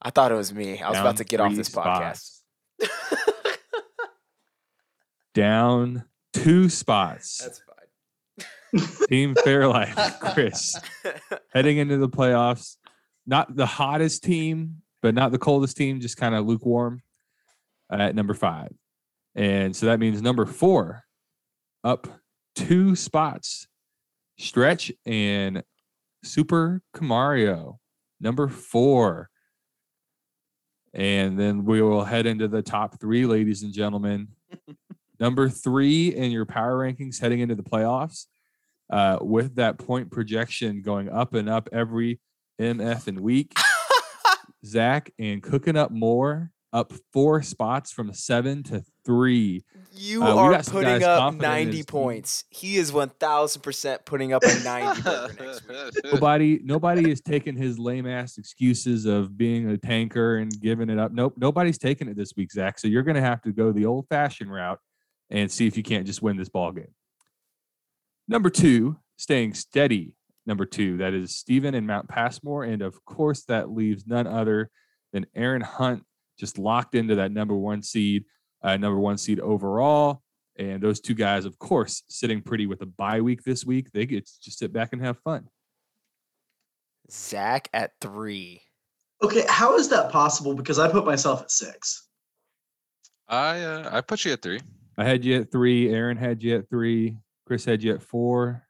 I thought it was me. I was down about to get off this spots. Podcast. Down two spots. That's fine. Team Fairlife, Chris. Heading into the playoffs. Not the hottest team, but not the coldest team, just kind of lukewarm uh, at number five. And so that means number four, up two spots, Stretch and Super Camarillo, number four. And then we will head into the top three, ladies and gentlemen. Number three in your power rankings heading into the playoffs, uh, with that point projection going up and up every M F and week. Zach and Cooking Up More, up four spots from seven to three. You uh, are putting up ninety points. He is one thousand percent putting up a ninety for next week. Nobody, nobody is taking his lame-ass excuses of being a tanker and giving it up. Nope, nobody's taking it this week, Zach. So you're going to have to go the old-fashioned route and see if you can't just win this ball game. Number two, staying steady. Number two, that is Steven and Mount Passmore. And, of course, that leaves none other than Aaron Hunt, just locked into that number one seed, uh, number one seed overall. And those two guys, of course, sitting pretty with a bye week this week. They get to just sit back and have fun. Zach at three. Okay, how is that possible? Because I put myself at six. I uh, I put you at three. I had you at three. Aaron had you at three. Chris had you at four.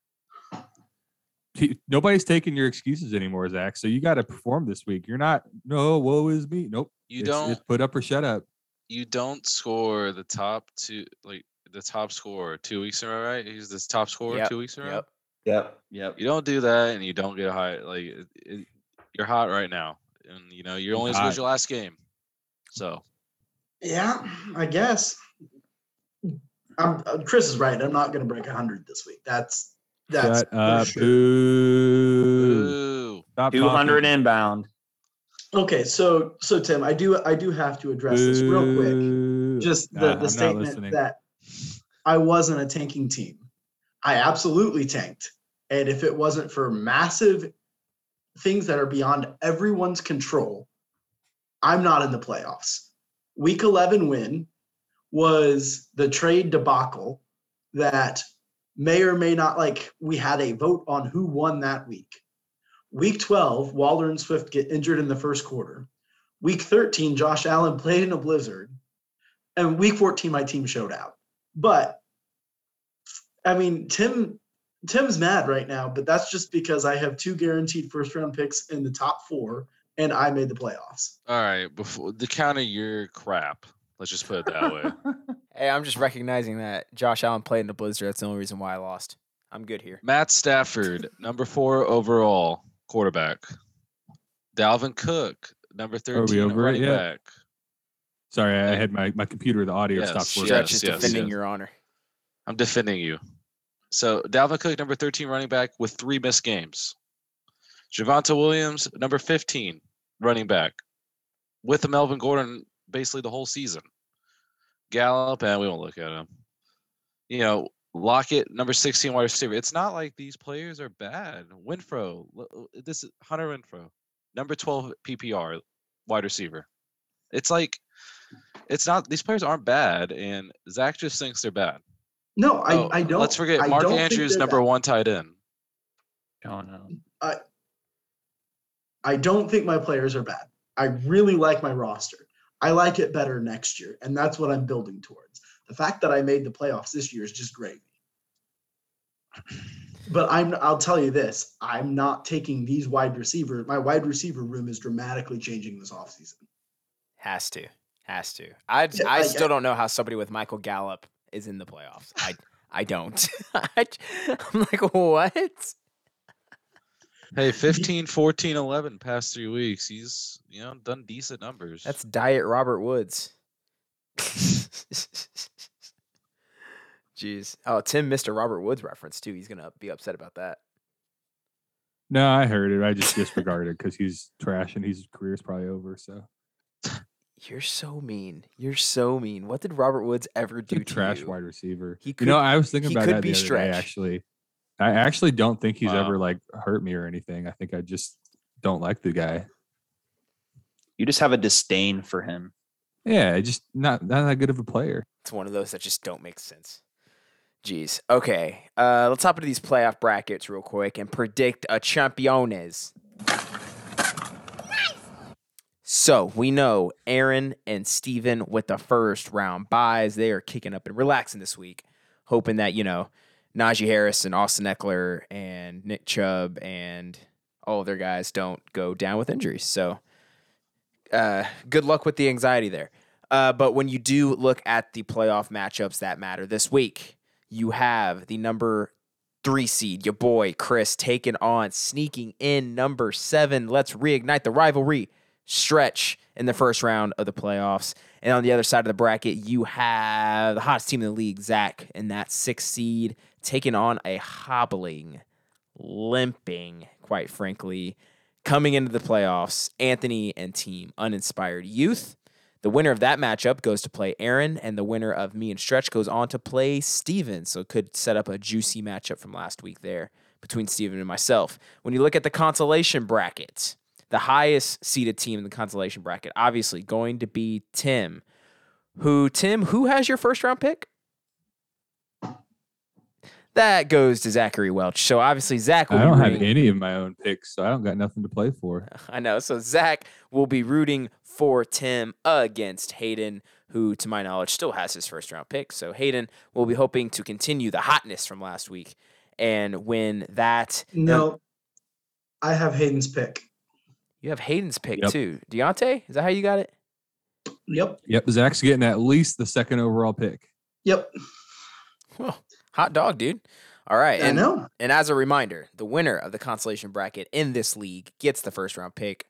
Nobody's taking your excuses anymore, Zach. So you got to perform this week. You're not, no, woe is me. Nope. You it's, don't it's put up or shut up. You don't score the top two, like the top scorer two weeks in a row, right? He's the top scorer yep. two weeks in a row. Yep. Yep. Yep. You don't do that, and you don't get high. Like it, it, you're hot right now, and you know you're only as good as your last game. So. Yeah, I guess. I'm, Chris is right. I'm not going to break one hundred this week. That's. That's Shut up. Sure. Boo. Stop two hundred talking. Inbound. Okay, so so Tim, I do I do have to address Boo. This real quick. Just the, nah, the statement that I wasn't a tanking team. I absolutely tanked. And if it wasn't for massive things that are beyond everyone's control, I'm not in the playoffs. Week eleven win was the trade debacle that may or may not, like, we had a vote on who won that week. Week twelve, Waller and Swift get injured in the first quarter. Week thirteen, Josh Allen played in a blizzard. And week fourteen, my team showed out. But, I mean, Tim Tim's mad right now, but that's just because I have two guaranteed first-round picks in the top four, and I made the playoffs. All right, before the counter your crap. Let's just put it that way. Hey, I'm just recognizing that Josh Allen played in the blizzard. That's the only reason why I lost. I'm good here. Matt Stafford, number four overall quarterback. Dalvin Cook, number thirteen over running back. Sorry, I had my, my computer, the audio yes, stopped working. Yes, just yes, defending yes. your honor. I'm defending you. So Dalvin Cook, number thirteen running back with three missed games. Javonta Williams, number fifteen running back with Melvin Gordon basically the whole season. Gallup, and we won't look at him. You know, Lockett, number sixteen wide receiver. It's not like these players are bad. Winfrow, this is Hunter Winfrow, number twelve P P R wide receiver. It's like, it's not, these players aren't bad, and Zach just thinks they're bad. No, I, oh, I don't. Let's forget Mark Andrews, number bad. One tight end. Oh no. I I don't think my players are bad. I really like my roster. I like it better next year, and that's what I'm building towards. The fact that I made the playoffs this year is just great. But I'm, I'll tell you this, I'm not taking these wide receivers. My wide receiver room is dramatically changing this offseason. Has to. Has to. I yeah, I like, still I, don't know how somebody with Michael Gallup is in the playoffs. I I don't. I, I'm like, what? Hey, fifteen, fourteen, eleven past three weeks. He's, you know, done decent numbers. That's Diet Robert Woods. Jeez. Oh, Tim missed a Robert Woods reference, too. He's going to be upset about that. No, I heard it. I just disregarded it because he's trash and his career's probably over. So You're so mean. You're so mean. What did Robert Woods ever do to you? Trash wide receiver. He could, you know, I was thinking about that the other day, actually. I actually don't think he's wow. ever, like, hurt me or anything. I think I just don't like the guy. You just have a disdain for him. Yeah, just not, not that good of a player. It's one of those that just don't make sense. Jeez. Okay. Uh, let's hop into these playoff brackets real quick and predict a champions. Nice. So we know Aaron and Steven with the first round buys. They are kicking up and relaxing this week, hoping that, you know, Najee Harris and Austin Eckler and Nick Chubb and all of their guys don't go down with injuries. So uh, good luck with the anxiety there. Uh, but when you do look at the playoff matchups that matter this week, you have the number three seed, your boy Chris, taking on, sneaking in number seven. Let's reignite the rivalry stretch in the first round of the playoffs. And on the other side of the bracket, you have the hottest team in the league, Zach, and that six seed, taking on a hobbling, limping, quite frankly, coming into the playoffs, Anthony and Team Uninspired Youth. The winner of that matchup goes to play Aaron, and the winner of me and Stretch goes on to play Steven. So it could set up a juicy matchup from last week there between Steven and myself. When you look at the consolation bracket, the highest seeded team in the consolation bracket, obviously going to be Tim. Who, Tim, who has your first round pick? That goes to Zachary Welch. So obviously Zach will I don't be rooting. Have any of my own picks, so I don't got nothing to play for. I know. So Zach will be rooting for Tim against Hayden, who, to my knowledge, still has his first round pick. So Hayden will be hoping to continue the hotness from last week and win that. No, I have Hayden's pick. You have Hayden's pick yep. too. Deontay, is that how you got it? Yep. Yep. Zach's getting at least the second overall pick. Yep. Well, hot dog, dude. All right. Yeah, and, I know. And as a reminder, the winner of the consolation bracket in this league gets the first round pick,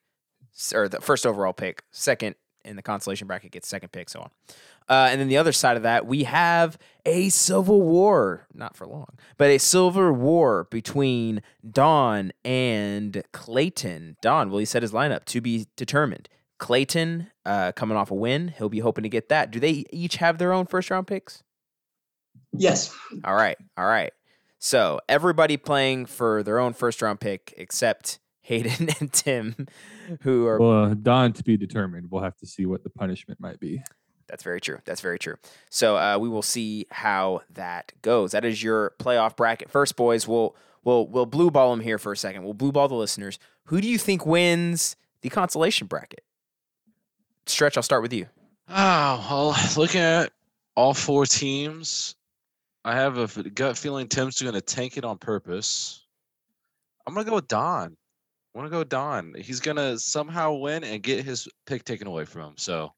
or the first overall pick, second in the consolation bracket gets second pick, so on. Uh, and then the other side of that, we have a civil war, not for long, but a silver war between Don and Clayton. Don, will he set his lineup? To be determined. Clayton, uh, coming off a win, he'll be hoping to get that. Do they each have their own first round picks? Yes. All right. All right. So everybody playing for their own first round pick except Hayden and Tim, who are... Well, Don to be determined. We'll have to see what the punishment might be. That's very true. That's very true. So uh, we will see how that goes. That is your playoff bracket. First, boys, we'll, we'll, we'll blue ball them here for a second. We'll blue ball the listeners. Who do you think wins the consolation bracket? Stretch, I'll start with you. Oh, well, looking at all four teams, I have a gut feeling Tim's going to tank it on purpose. I'm going to go with Don. I want to go Don. He's going to somehow win and get his pick taken away from him. So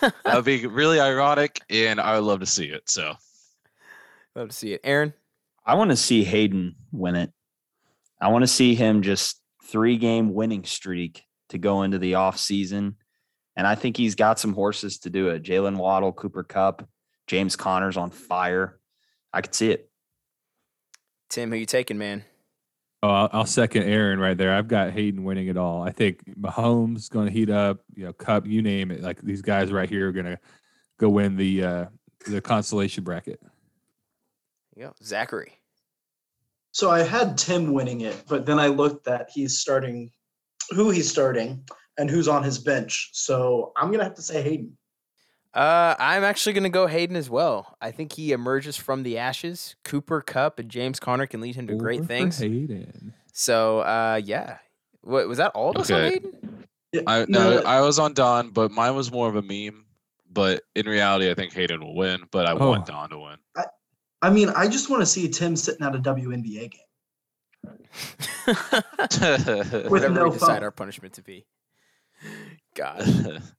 that would be really ironic, and I would love to see it. So love to see it. Aaron? I want to see Hayden win it. I want to see him just three-game winning streak to go into the offseason, and I think he's got some horses to do it. Jalen Waddle, Cooper Kupp, James Conner's on fire. I could see it. Tim, who you taking, man? Oh, I'll, I'll second Aaron right there. I've got Hayden winning it all. I think Mahomes going to heat up. You know, Cup, you name it. Like these guys right here are going to go win the uh, the consolation bracket. Yeah, Zachary. So I had Tim winning it, but then I looked at he's starting, who he's starting, and who's on his bench. So I'm gonna have to say Hayden. Uh, I'm actually going to go Hayden as well. I think he emerges from the ashes. Cooper Kupp and James Conner can lead him to Over great things. Hayden. So, uh, yeah. What, was that all of us okay. on Hayden? I, no, I was on Don, but mine was more of a meme. But in reality, I think Hayden will win, but I oh. want Don to win. I, I mean, I just want to see Tim sitting at a W N B A game. With Whatever no we decide phone. Our punishment to be. God,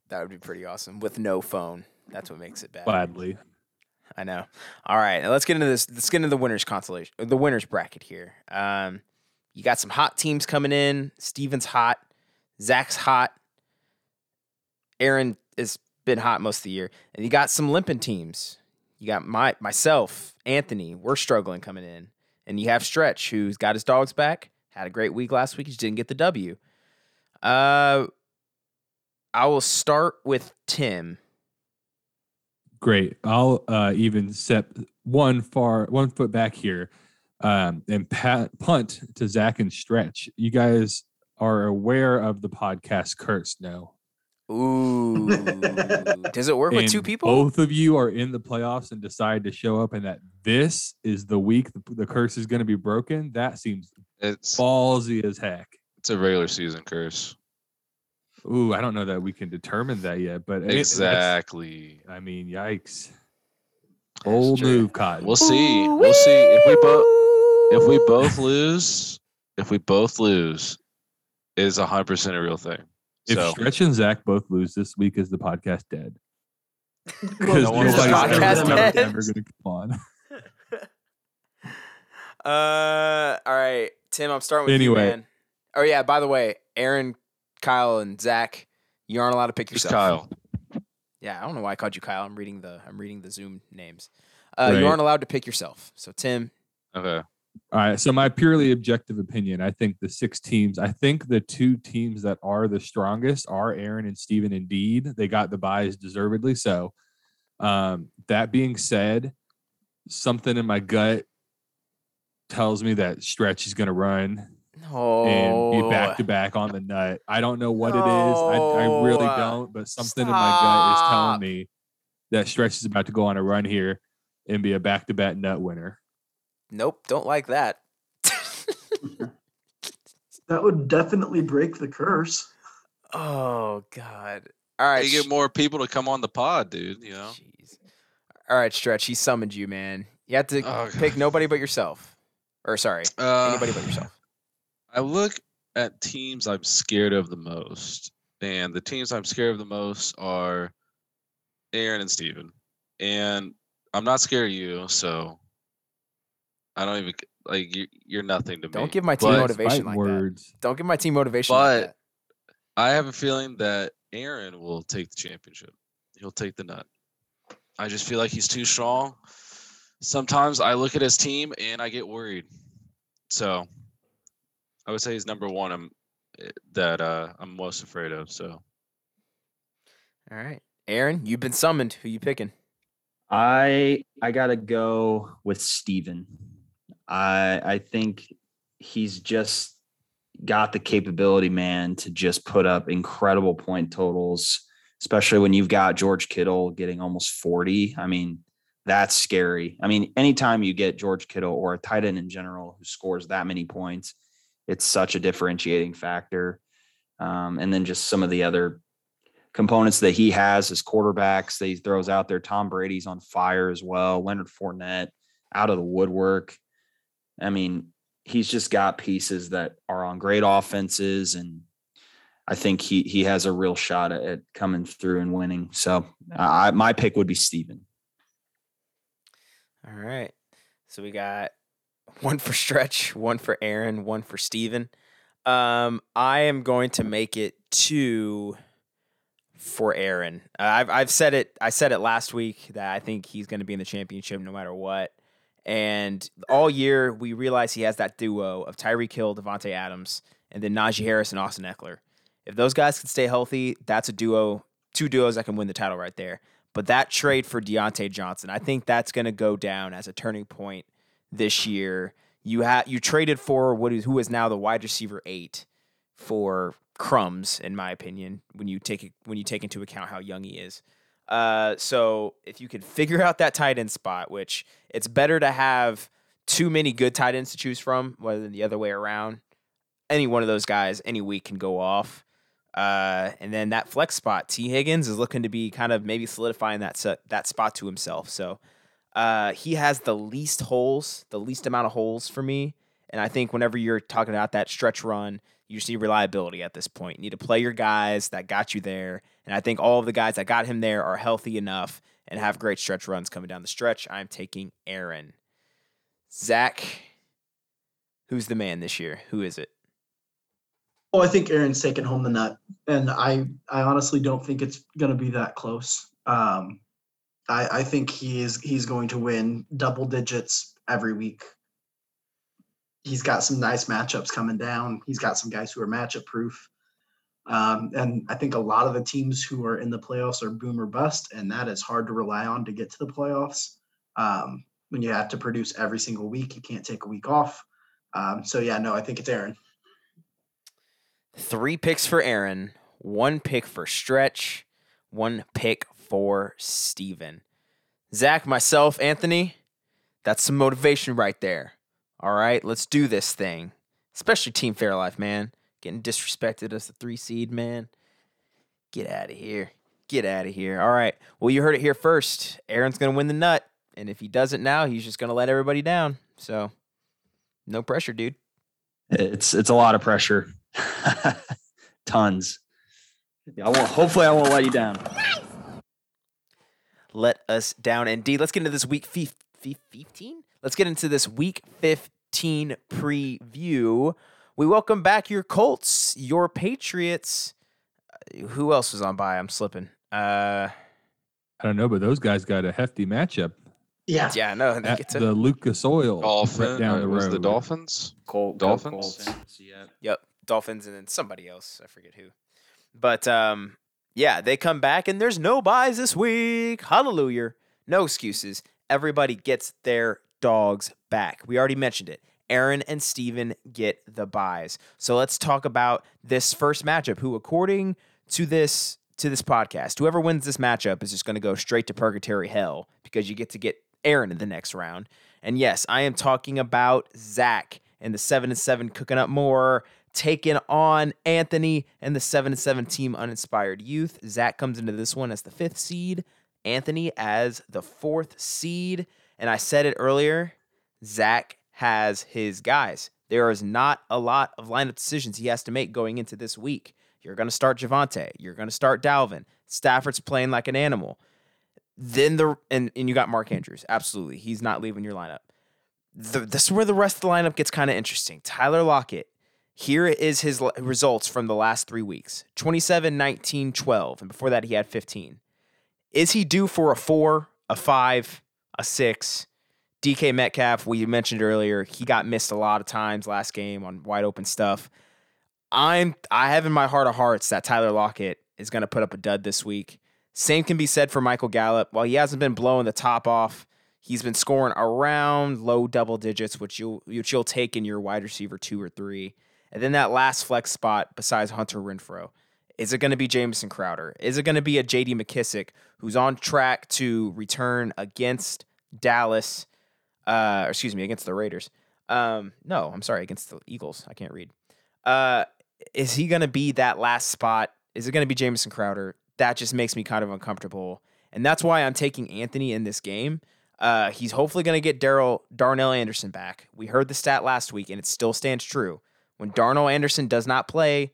that would be pretty awesome. With no phone. That's what makes it bad. Gladly. I know. All right. Now let's get into this. Let's get into the winners consolation, the winners bracket here. Um, you got some hot teams coming in. Steven's hot. Zach's hot. Aaron has been hot most of the year. And you got some limping teams. You got my myself, Anthony. We're struggling coming in. And you have Stretch, who's got his dogs back. Had a great week last week. He just didn't get the W. Uh, I will start with Tim. Great. I'll uh, even step one far, one foot back here, um, and pat, punt to Zach and Stretch. You guys are aware of the podcast curse, no? Ooh. Does it work and with two people? Both of you are in the playoffs and decide to show up, and that this is the week the, the curse is going to be broken. That seems it's, ballsy as heck. It's a regular season curse. Ooh, I don't know that we can determine that yet, but exactly. I mean, yikes! Old move, Cotton. We'll see. Ooh, we'll see if we both if we both lose. If we both lose, it is a hundred percent a real thing. If so. Stretch and Zach both lose this week, is the podcast dead? Because no nobody's podcast ever, ever going to come on. uh, all right, Tim. I'm starting with anyway. you, man. Oh yeah. By the way, Aaron, Kyle and Zach, you aren't allowed to pick yourself. Kyle. Yeah, I don't know why I called you Kyle. I'm reading the I'm reading the Zoom names. Uh, right. You aren't allowed to pick yourself. So Tim. Okay. All right. So my purely objective opinion, I think the six teams. I think the two teams that are the strongest are Aaron and Steven. Indeed, they got the buys deservedly. So um, that being said, something in my gut tells me that Stretch is going to run. No. And be back to back on the nut. I don't know what no. it is. I, I really don't. But something Stop. in my gut is telling me that Stretch is about to go on a run here and be a back to back nut winner. Nope, don't like that. That would definitely break the curse. Oh God! All right, you get more people to come on the pod, dude. You know. Jeez. All right, Stretch. He summoned you, man. You have to oh, pick God. nobody but yourself, or sorry, uh, anybody but yourself. I look at teams I'm scared of the most, and the teams I'm scared of the most are Aaron and Steven. And I'm not scared of you, so I don't even like you, you're nothing to don't me. Don't give my team but, motivation like words. that. Don't give my team motivation but like that. I have a feeling that Aaron will take the championship. He'll take the nut. I just feel like he's too strong. Sometimes I look at his team and I get worried. So I would say he's number one I'm, that uh, I'm most afraid of. So, all right, Aaron, you've been summoned. Who you picking? I I gotta go with Steven. I I think he's just got the capability, man, to just put up incredible point totals, especially when you've got George Kittle getting almost forty. I mean, that's scary. I mean, anytime you get George Kittle or a tight end in general who scores that many points, it's such a differentiating factor. Um, and then just some of the other components that he has, his quarterbacks that he throws out there. Tom Brady's on fire as well. Leonard Fournette out of the woodwork. I mean, he's just got pieces that are on great offenses. And I think he, he has a real shot at, at coming through and winning. So I, my pick would be Steven. All right. So we got one for Stretch, one for Aaron, one for Steven. Um, I am going to make it two for Aaron. Uh, I've I've said it. I said it last week that I think he's going to be in the championship no matter what. And all year we realize he has that duo of Tyreek Hill, Devontae Adams, and then Najee Harris and Austin Eckler. If those guys can stay healthy, that's a duo, two duos that can win the title right there. But that trade for Deontay Johnson, I think that's going to go down as a turning point this year. You ha- you traded for what is who is now the wide receiver eight for crumbs, in my opinion, when you take it, when you take into account how young he is. Uh, so if you could figure out that tight end spot, which it's better to have too many good tight ends to choose from rather than the other way around. any one of those guys any week can go off. Uh, and then that flex spot, T. Higgins is looking to be kind of maybe solidifying that set, that spot to himself. So uh, he has the least holes, the least amount of holes for me. And I think whenever you're talking about that stretch run, you just need reliability at this point. You need to play your guys that got you there. And I think all of the guys that got him there are healthy enough and have great stretch runs coming down the stretch. I'm taking Aaron. Zach, who's the man this year? Who is it? Well, I think Aaron's taking home the nut, and I, I honestly don't think it's going to be that close. Um, I, I think he is, he's going to win double digits every week. He's got some nice matchups coming down. He's got some guys who are matchup proof. Um, and I think a lot of the teams who are in the playoffs are boom or bust, and that is hard to rely on to get to the playoffs. Um, when you have to produce every single week, you can't take a week off. Um, so, yeah, no, I think it's Aaron. Three picks for Aaron, one pick for Stretch, one pick for Steven. Zach, myself, Anthony, that's some motivation right there. All right, let's do this thing, especially Team Fairlife, man. Getting disrespected as the three seed, man. Get out of here. Get out of here. All right, well, you heard it here first. Aaron's going to win the nut, and if he doesn't now, he's just going to let everybody down. So no pressure, dude. It's it's a lot of pressure. Tons. I won't, hopefully I won't let you down. Let us down indeed. Let's get into this week fifteen. Let's get into this week fifteen preview. We welcome back your Colts, your Patriots. Who else was on bye? I'm slipping. Uh, I don't know, but those guys got a hefty matchup. Yeah, yeah, no. They get to the Lucas Oil Dolphins. Right it was the Dolphins. Col- Dolphins. Dolphins. Yeah. Yep. Dolphins and then somebody else. I forget who. But, um, yeah, they come back, and there's no buys this week. Hallelujah. No excuses. Everybody gets their dogs back. We already mentioned it. Aaron and Steven get the buys. So let's talk about this first matchup, who, according to this to this podcast, whoever wins this matchup is just going to go straight to purgatory hell because you get to get Aaron in the next round. And, yes, I am talking about Zach and the seven and seven Cooking Up More, taking on Anthony and the seven and seven Team Uninspired Youth. Zach comes into this one as the fifth seed, Anthony as the fourth seed. And I said it earlier, Zach has his guys. There is not a lot of lineup decisions he has to make going into this week. You're going to start Javonte. You're going to start Dalvin. Stafford's playing like an animal. Then the and, and you got Mark Andrews. Absolutely. He's not leaving your lineup. The, this is where the rest of the lineup gets kind of interesting. Tyler Lockett. Here is his results from the last three weeks. twenty-seven, nineteen, twelve. And before that, he had fifteen. Is he due for a four, a five, a six? D K Metcalf, we mentioned earlier, he got missed a lot of times last game on wide open stuff. I'm, I have in my heart of hearts that Tyler Lockett is going to put up a dud this week. Same can be said for Michael Gallup. While he hasn't been blowing the top off, he's been scoring around low double digits, which you'll, which you'll take in your wide receiver two or three. And then that last flex spot besides Hunter Renfrow, is it going to be Jameson Crowder? Is it going to be a J D McKissick who's on track to return against Dallas, uh, or excuse me, against the Raiders? Um, no, I'm sorry, against the Eagles. I can't read. Uh, is he going to be that last spot? Is it going to be Jameson Crowder? That just makes me kind of uncomfortable. And that's why I'm taking Anthony in this game. Uh, he's hopefully going to get Darrell, Darnell Anderson back. We heard the stat last week, and it still stands true. When Darnell Anderson does not play,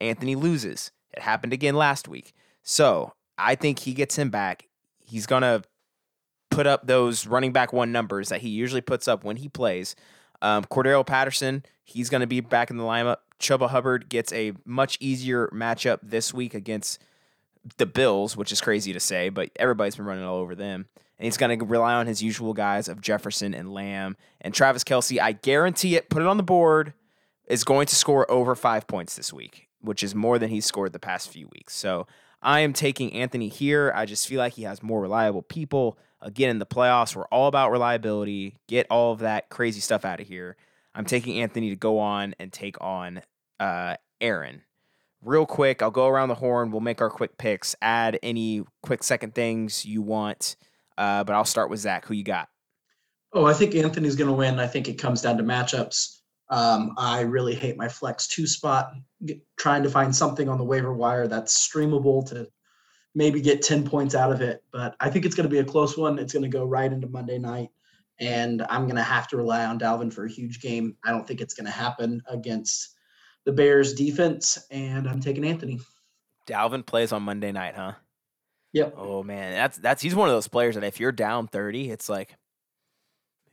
Anthony loses. It happened again last week. So I think he gets him back. He's going to put up those running back one numbers that he usually puts up when he plays. Um, Cordero Patterson, he's going to be back in the lineup. Chuba Hubbard gets a much easier matchup this week against the Bills, which is crazy to say, but everybody's been running all over them. And he's going to rely on his usual guys of Jefferson and Lamb. And Travis Kelce, I guarantee it, put it on the board, is going to score over five points this week, which is more than he's scored the past few weeks. So I am taking Anthony here. I just feel like he has more reliable people. Again, in the playoffs, we're all about reliability. Get all of that crazy stuff out of here. I'm taking Anthony to go on and take on uh, Aaron. Real quick, I'll go around the horn. We'll make our quick picks. Add any quick second things you want. Uh, but I'll start with Zach. Who you got? Oh, I think Anthony's going to win. I think it comes down to matchups. Um, I really hate my flex two spot, get, trying to find something on the waiver wire that's streamable to maybe get ten points out of it. But I think it's going to be a close one. It's going to go right into Monday night, and I'm going to have to rely on Dalvin for a huge game. I don't think it's going to happen against the Bears defense, and I'm taking Anthony. Dalvin plays on Monday night, huh? Yep. Oh, man. That's that's he's one of those players that if you're down thirty, it's like,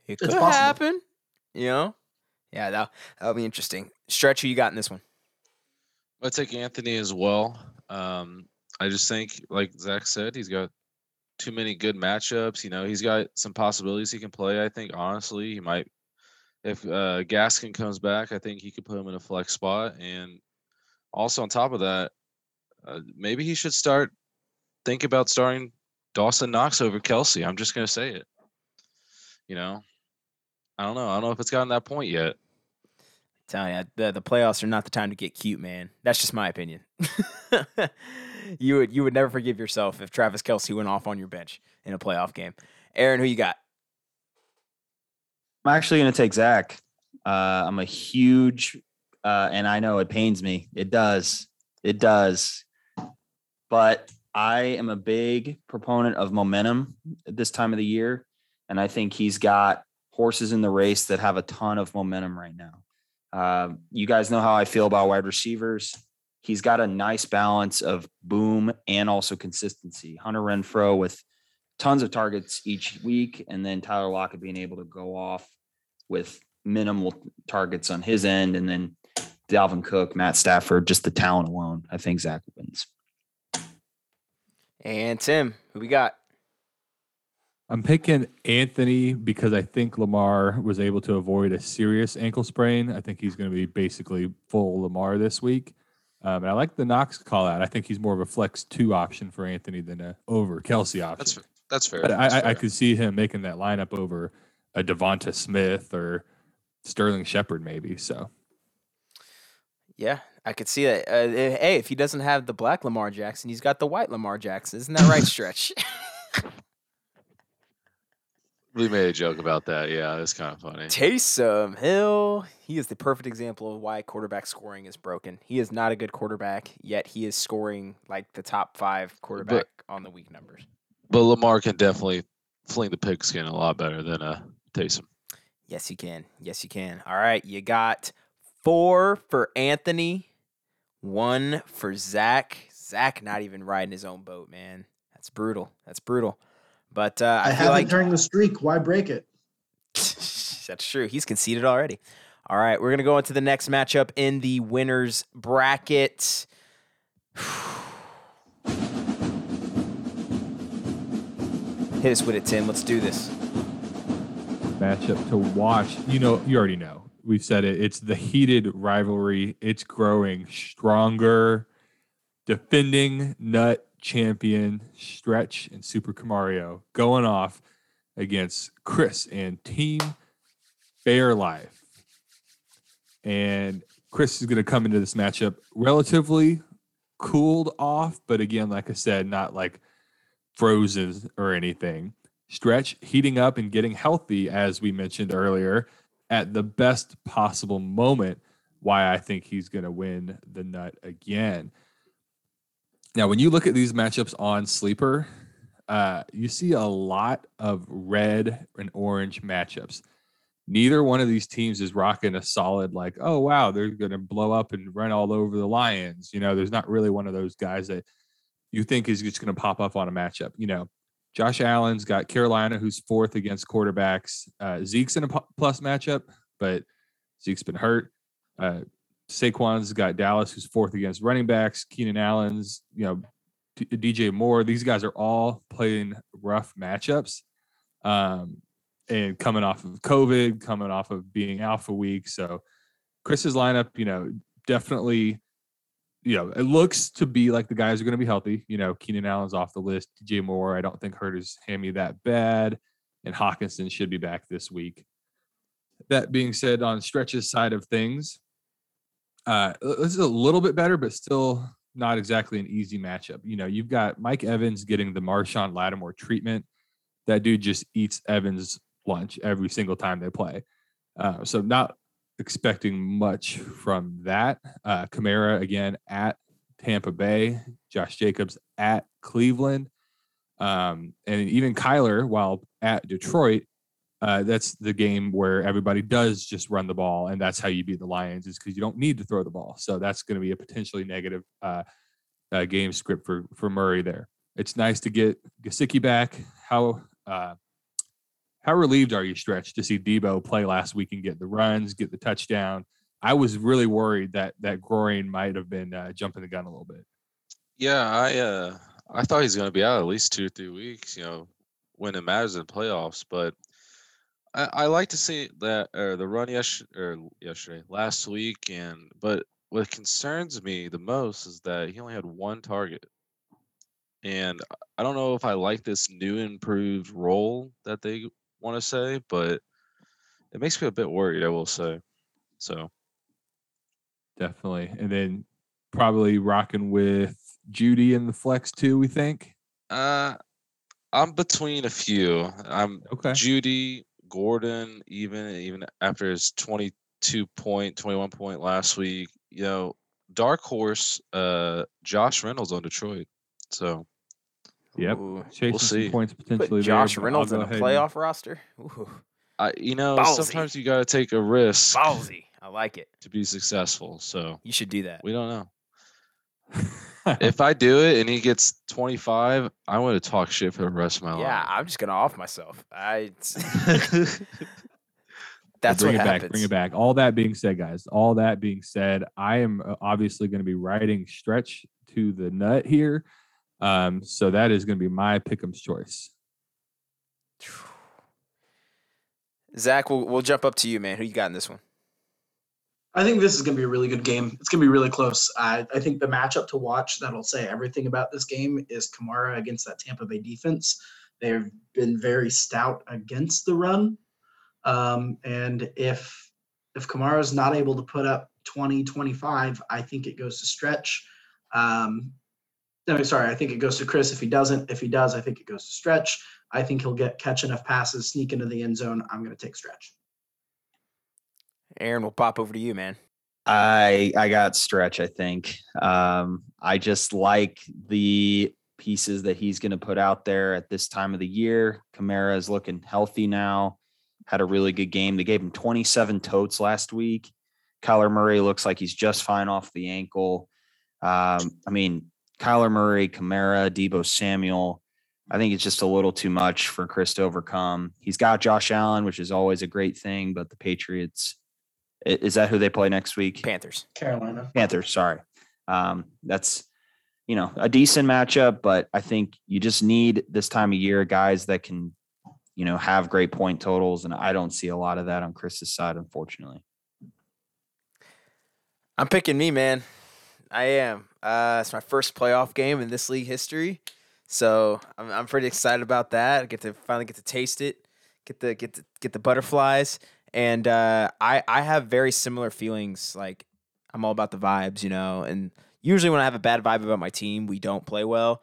it could happen. You know? Yeah, that'll, that'll be interesting. Stretch, who you got in this one? I'll take Anthony as well. Um, I just think, like Zach said, he's got too many good matchups. You know, he's got some possibilities he can play. I think, honestly, he might. If uh, Gaskin comes back, I think he could put him in a flex spot. And also on top of that, uh, maybe he should start think about starting Dawson Knox over Kelsey. I'm just going to say it. You know, I don't know. I don't know if it's gotten that point yet. I'm telling you, the, the playoffs are not the time to get cute, man. That's just my opinion. you would you would never forgive yourself if Travis Kelsey went off on your bench in a playoff game. Aaron, who you got? I'm actually going to take Zach. Uh, I'm a huge, uh, and I know it pains me. It does. It does. But I am a big proponent of momentum at this time of the year. And I think he's got horses in the race that have a ton of momentum right now. Uh, you guys know how I feel about wide receivers. He's got a nice balance of boom and also consistency. Hunter Renfrow with tons of targets each week, and then Tyler Lockett being able to go off with minimal targets on his end, and then Dalvin Cook, Matt Stafford, just the talent alone. I think Zach wins. And Tim, who we got? I'm picking Anthony because I think Lamar was able to avoid a serious ankle sprain. I think he's going to be basically full Lamar this week. Um, and I like the Knox call out. I think he's more of a flex two option for Anthony than a over Kelsey option. That's fair. That's fair. But That's I, fair. I could see him making that lineup over a Devonta Smith or Sterling Shepard maybe. So, yeah, I could see that. Uh, hey, if he doesn't have the black Lamar Jackson, he's got the white Lamar Jackson. Isn't that right, Stretch? We made a joke about that. Yeah, that's kind of funny. Taysom Hill. He is the perfect example of why quarterback scoring is broken. He is not a good quarterback, yet he is scoring like the top five quarterback but, on the week numbers. But Lamar can definitely fling the pigskin a lot better than uh, Taysom. Yes, he can. Yes, he can. All right, you got four for Anthony, one for Zach. Zach not even riding his own boat, man. That's brutal. That's brutal. But uh, I, I haven't like, during the streak. Why break it? That's true. He's conceded already. All right, we're going to go into the next matchup in the winner's bracket. Hit us with it, Tim. Let's do this. Matchup to watch. You know, you already know. We've said it. It's the heated rivalry. It's growing stronger. Defending nut champion Stretch and Super Camarillo going off against Chris and Team Fairlife. And Chris is going to come into this matchup relatively cooled off, but again, like I said, not like frozen or anything. Stretch heating up and getting healthy, as we mentioned earlier, at the best possible moment, why I think he's going to win the nut again. Now, when you look at these matchups on Sleeper, uh, you see a lot of red and orange matchups. Neither one of these teams is rocking a solid, like, oh, wow, they're going to blow up and run all over the Lions. You know, there's not really one of those guys that you think is just going to pop up on a matchup. You know, Josh Allen's got Carolina, who's fourth against quarterbacks. Uh, Zeke's in a plus matchup, but Zeke's been hurt. Uh Saquon's got Dallas, who's fourth against running backs. Keenan Allen's, you know, D J Moore. These guys are all playing rough matchups, um, and coming off of COVID, coming off of being alpha week. So Chris's lineup, you know, definitely, you know, it looks to be like the guys are going to be healthy. You know, Keenan Allen's off the list. D J Moore, I don't think hurt his hammy that bad, and Hawkinson should be back this week. That being said, on Stretch's side of things. Uh, this is a little bit better, but still not exactly an easy matchup. You know, you've got Mike Evans getting the Marshawn Lattimore treatment. That dude just eats Evans' lunch every single time they play. Uh, so not expecting much from that. Uh, Kamara, again, at Tampa Bay. Josh Jacobs at Cleveland. Um, and even Kyler, while at Detroit, uh, that's the game where everybody does just run the ball, and that's how you beat the Lions, is because you don't need to throw the ball. So that's going to be a potentially negative uh, uh, game script for, for Murray there. It's nice to get Gesicki back. How uh, how relieved are you, Stretch, to see Debo play last week and get the runs, get the touchdown? I was really worried that that groin might have been uh, jumping the gun a little bit. Yeah, I uh, I thought he's going to be out at least two or three weeks, you know, when it matters in the playoffs. But I, I like to see that or the run yes, or yesterday, last week. And but what concerns me the most is that he only had one target. And I don't know if I like this new improved role that they want to say, but it makes me a bit worried, I will say. So definitely. And then probably rocking with Judy in the flex too, we think. Uh, I'm between a few. I'm okay. Judy, Gordon, even even after his twenty-two point, twenty-one point last week, you know, dark horse, uh, Josh Reynolds on Detroit. So, yep, ooh, we'll see. Points potentially. Put Josh there, Reynolds in a playoff and... roster. Ooh. I, you know, Ballsy. Sometimes you got to take a risk. Ballsy, I like it to be successful. So you should do that. We don't know. If I do it and he gets twenty-five, I'm going to talk shit for the rest of my yeah, life. Yeah, I'm just going to off myself. I. That's bring what it happens. Back, bring it back. All that being said, guys. All that being said, I am obviously going to be riding Stretch to the nut here. Um, so that is going to be my pick'em's choice. Zach, we'll, we'll jump up to you, man. Who you got in this one? I think this is going to be a really good game. It's going to be really close. I, I think the matchup to watch that'll say everything about this game is Kamara against that Tampa Bay defense. They've been very stout against the run. Um, and if, if Kamara's not able to put up twenty, twenty-five, I think it goes to Stretch. Um, No, sorry, I think it goes to Chris if he doesn't. If he does, I think it goes to Stretch. I think he'll get catch enough passes, sneak into the end zone. I'm going to take Stretch. Aaron, we'll pop over to you, man. I I got Stretch, I think. Um, I just like the pieces that he's going to put out there at this time of the year. Kamara is looking healthy now, had a really good game. They gave him twenty-seven totes last week. Kyler Murray looks like he's just fine off the ankle. Um, I mean, Kyler Murray, Kamara, Debo Samuel. I think it's just a little too much for Chris to overcome. He's got Josh Allen, which is always a great thing, but the Patriots, is that who they play next week? Panthers. Carolina. Panthers, sorry. Um, that's, you know, a decent matchup, but I think you just need this time of year guys that can, you know, have great point totals, and I don't see a lot of that on Chris's side, unfortunately. I'm picking me, man. I am. Uh, it's my first playoff game in this league history, so I'm, I'm pretty excited about that. I get to finally get to taste it, get the get the, get the butterflies, and uh, I I have very similar feelings. Like I'm all about the vibes, you know. And usually when I have a bad vibe about my team, we don't play well.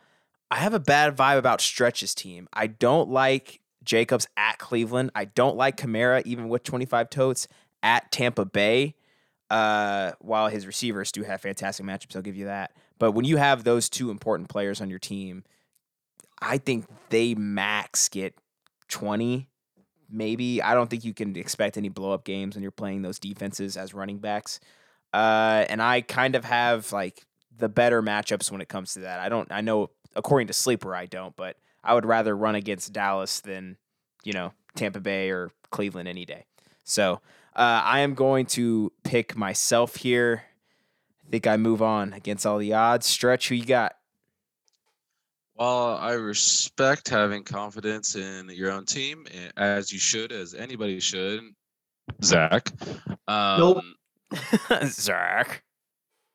I have a bad vibe about Stretch's team. I don't like Jacobs at Cleveland. I don't like Kamara even with twenty-five totes at Tampa Bay. Uh, while his receivers do have fantastic matchups, I'll give you that. But when you have those two important players on your team, I think they max get twenty, maybe. I don't think you can expect any blow-up games when you're playing those defenses as running backs. Uh, and I kind of have like the better matchups when it comes to that. I don't. I know according to Sleeper, I don't, but I would rather run against Dallas than, you know, Tampa Bay or Cleveland any day. So. Uh, I am going to pick myself here. I think I move on against all the odds. Stretch, who you got? Well, I respect having confidence in your own team, as you should, as anybody should. Zach. Um, nope. Zach.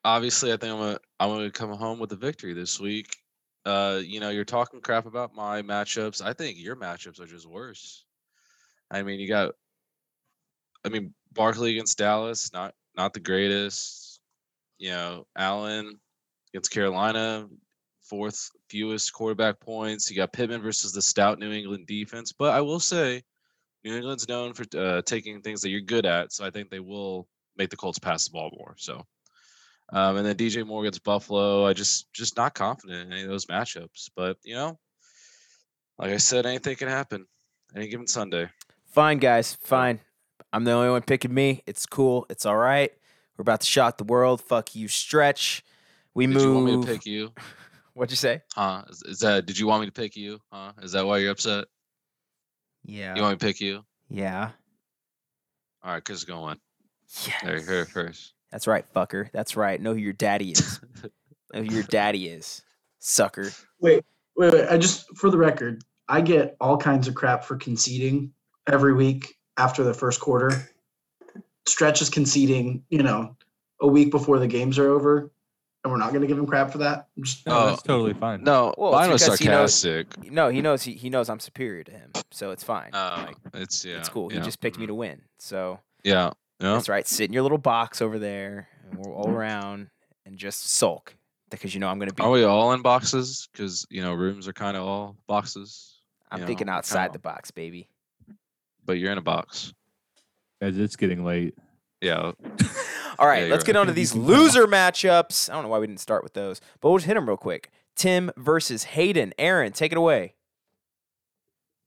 Obviously, I think I'm gonna, I'm gonna come home with a victory this week. Uh, you know, you're talking crap about my matchups. I think your matchups are just worse. I mean, you got... I mean, Barkley against Dallas, not not the greatest. You know, Allen against Carolina, fourth fewest quarterback points. You got Pittman versus the stout New England defense. But I will say, New England's known for uh, taking things that you're good at, so I think they will make the Colts pass the ball more. So, um, and then D J Moore against Buffalo. I just just not confident in any of those matchups. But, you know, like I said, anything can happen any given Sunday. Fine, guys. Fine. I'm the only one picking me. It's cool. It's all right. We're about to shock the world. Fuck you, Stretch. We did move. You want me to pick you? What'd you say? Huh? Is, is that? Did you want me to pick you? Huh? Is that why you're upset? Yeah. You want me to pick you? Yeah. All right, Chris is going. Yes. There you heard it first. That's right, fucker. That's right. Know who your daddy is. Know who your daddy is, sucker. Wait, wait, wait. I just, for the record, I get all kinds of crap for conceding every week after the first quarter. Stretch is conceding, you know, a week before the games are over. And we're not going to give him crap for that. Just, no, oh, that's totally fine. No, well, I was sarcastic. He knows, no, he knows he, he knows I'm superior to him, so it's fine. Uh, like, it's yeah, it's cool. Yeah. He just picked me to win, so yeah, yeah, that's right. Sit in your little box over there, and we're all around and just sulk because you know I'm going to be. Are we all in boxes? Because you know rooms are kind of all boxes. I'm you thinking know, outside the box, baby. But you're in a box. As it's getting late. Yeah. All right, yeah, let's get right. on to these loser matchups. I don't know why we didn't start with those, but we'll just hit them real quick. Tim versus Hayden. Aaron, take it away.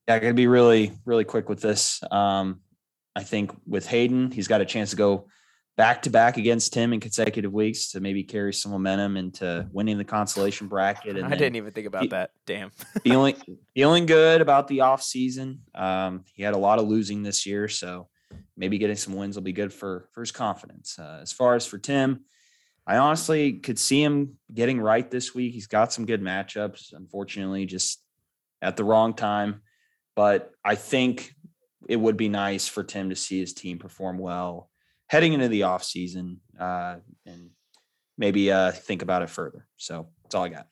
Yeah, I'm going to be really, really quick with this. Um, I think with Hayden, he's got a chance to go back-to-back against Tim in consecutive weeks to maybe carry some momentum into winning the consolation bracket. And I didn't even think about he, that. Damn. feeling, feeling good about the offseason. Um, he had a lot of losing this year, so maybe getting some wins will be good for, for his confidence. Uh, as far as for Tim, I honestly could see him getting right this week. He's got some good matchups, unfortunately, just at the wrong time. But I think it would be nice for Tim to see his team perform well heading into the offseason uh, and maybe uh, think about it further. So that's all I got.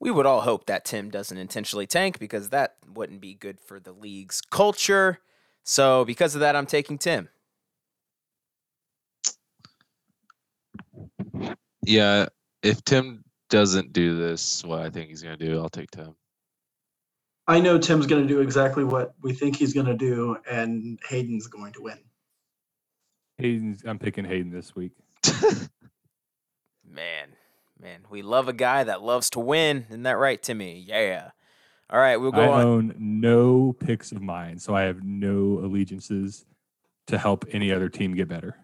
We would all hope that Tim doesn't intentionally tank because that wouldn't be good for the league's culture. So because of that, I'm taking Tim. Yeah, if Tim doesn't do this, what I think he's going to do, I'll take Tim. I know Tim's going to do exactly what we think he's going to do, and Hayden's going to win. Hayden's. I'm picking Hayden this week. man, man, we love a guy that loves to win. Isn't that right, Timmy? Yeah. All right, we'll go I on. I own no picks of mine, so I have no allegiances to help any other team get better.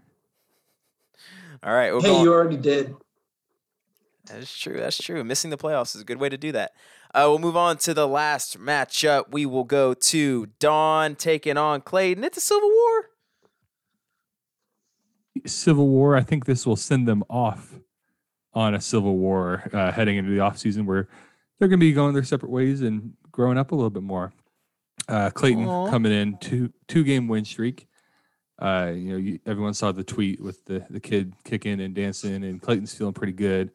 All right, we'll hey, go you on. Already did. That's true. That's true. Missing the playoffs is a good way to do that. Uh, we'll move on to the last matchup. We will go to Don taking on Clayton. It's a Civil War. Civil War. I think this will send them off on a Civil War uh, heading into the offseason where they're going to be going their separate ways and growing up a little bit more. Uh, Clayton Aww. coming in two two game win streak. Uh, you know, you, everyone saw the tweet with the, the kid kicking and dancing, and Clayton's feeling pretty good.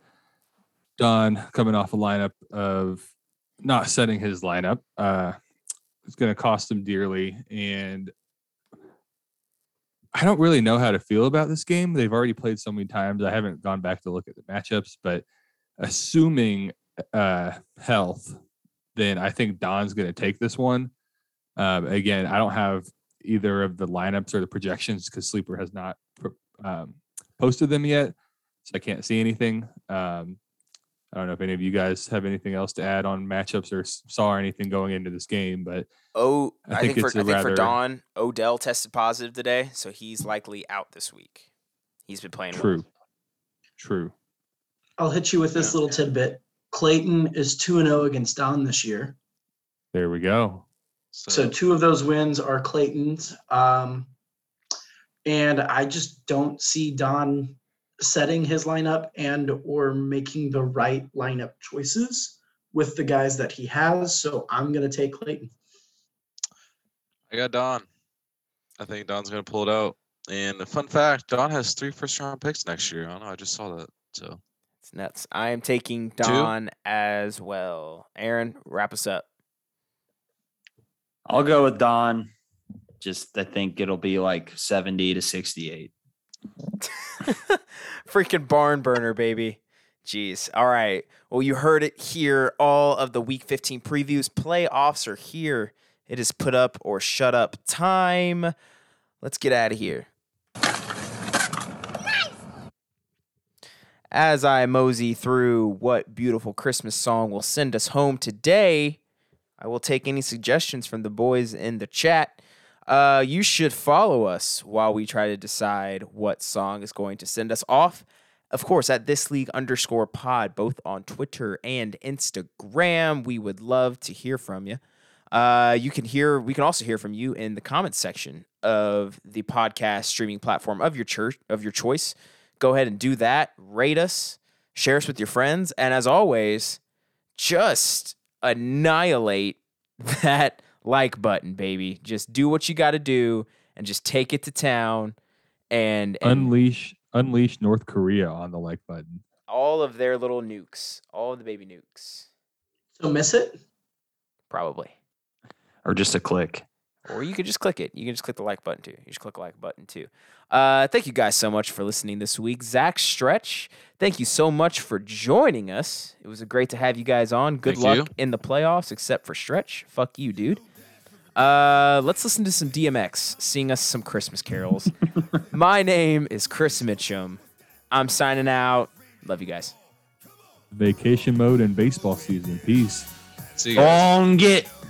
Don coming off a lineup of not setting his lineup. Uh, it's going to cost him dearly, and I don't really know how to feel about this game. They've already played so many times. I haven't gone back to look at the matchups, but assuming uh health, then I think Don's going to take this one. Um, again, I don't have either of the lineups or the projections because Sleeper has not um, posted them yet, so I can't see anything. Um, I don't know if any of you guys have anything else to add on matchups or saw anything going into this game, but oh, I think, I think, it's for, I think rather... for Don, Odell tested positive today, so he's likely out this week. He's been playing true, well. true. I'll hit you with this yeah. little tidbit. Clayton is two and oh against Don this year. There we go. So, so two of those wins are Clayton's. Um, and I just don't see Don setting his lineup and or making the right lineup choices with the guys that he has. So I'm going to take Clayton. I got Don. I think Don's going to pull it out. And a fun fact, Don has three first-round picks next year. I don't know. I just saw that. So. It's nuts. I am taking Don Two. as well. Aaron, wrap us up. I'll go with Don. Just I think it'll be like seventy to sixty-eight. Freaking barn burner, baby. Jeez. All right. Well, you heard it here. All of the Week fifteen previews. Playoffs are here. It is put up or shut up time. Let's get out of here. as I mosey through what beautiful Christmas song will send us home today, I will take any suggestions from the boys in the chat. Uh, you should follow us while we try to decide what song is going to send us off. Of course, at This League underscore pod, both on Twitter and Instagram. We would love to hear from you. Uh, you can hear, we can also hear from you in the comments section of the podcast streaming platform of your church of your choice. Go ahead and do that. Rate us, share us with your friends, and as always, just annihilate that like button, baby. Just do what you got to do, and just take it to town, and, and unleash unleash North Korea on the like button. All of their little nukes, all of the baby nukes. You'll miss it, probably. Or just a click. Or you could just click it. You can just click the like button, too. You just click the like button, too. Uh, thank you guys so much for listening this week. Zach Stretch, thank you so much for joining us. It was great to have you guys on. Good thank luck you. in the playoffs, except for Stretch. Fuck you, dude. Uh, let's listen to some D M X, sing us some Christmas carols. My name is Chris Mitchum. I'm signing out. Love you guys. Vacation mode and baseball season. Peace. See you guys. Bong it.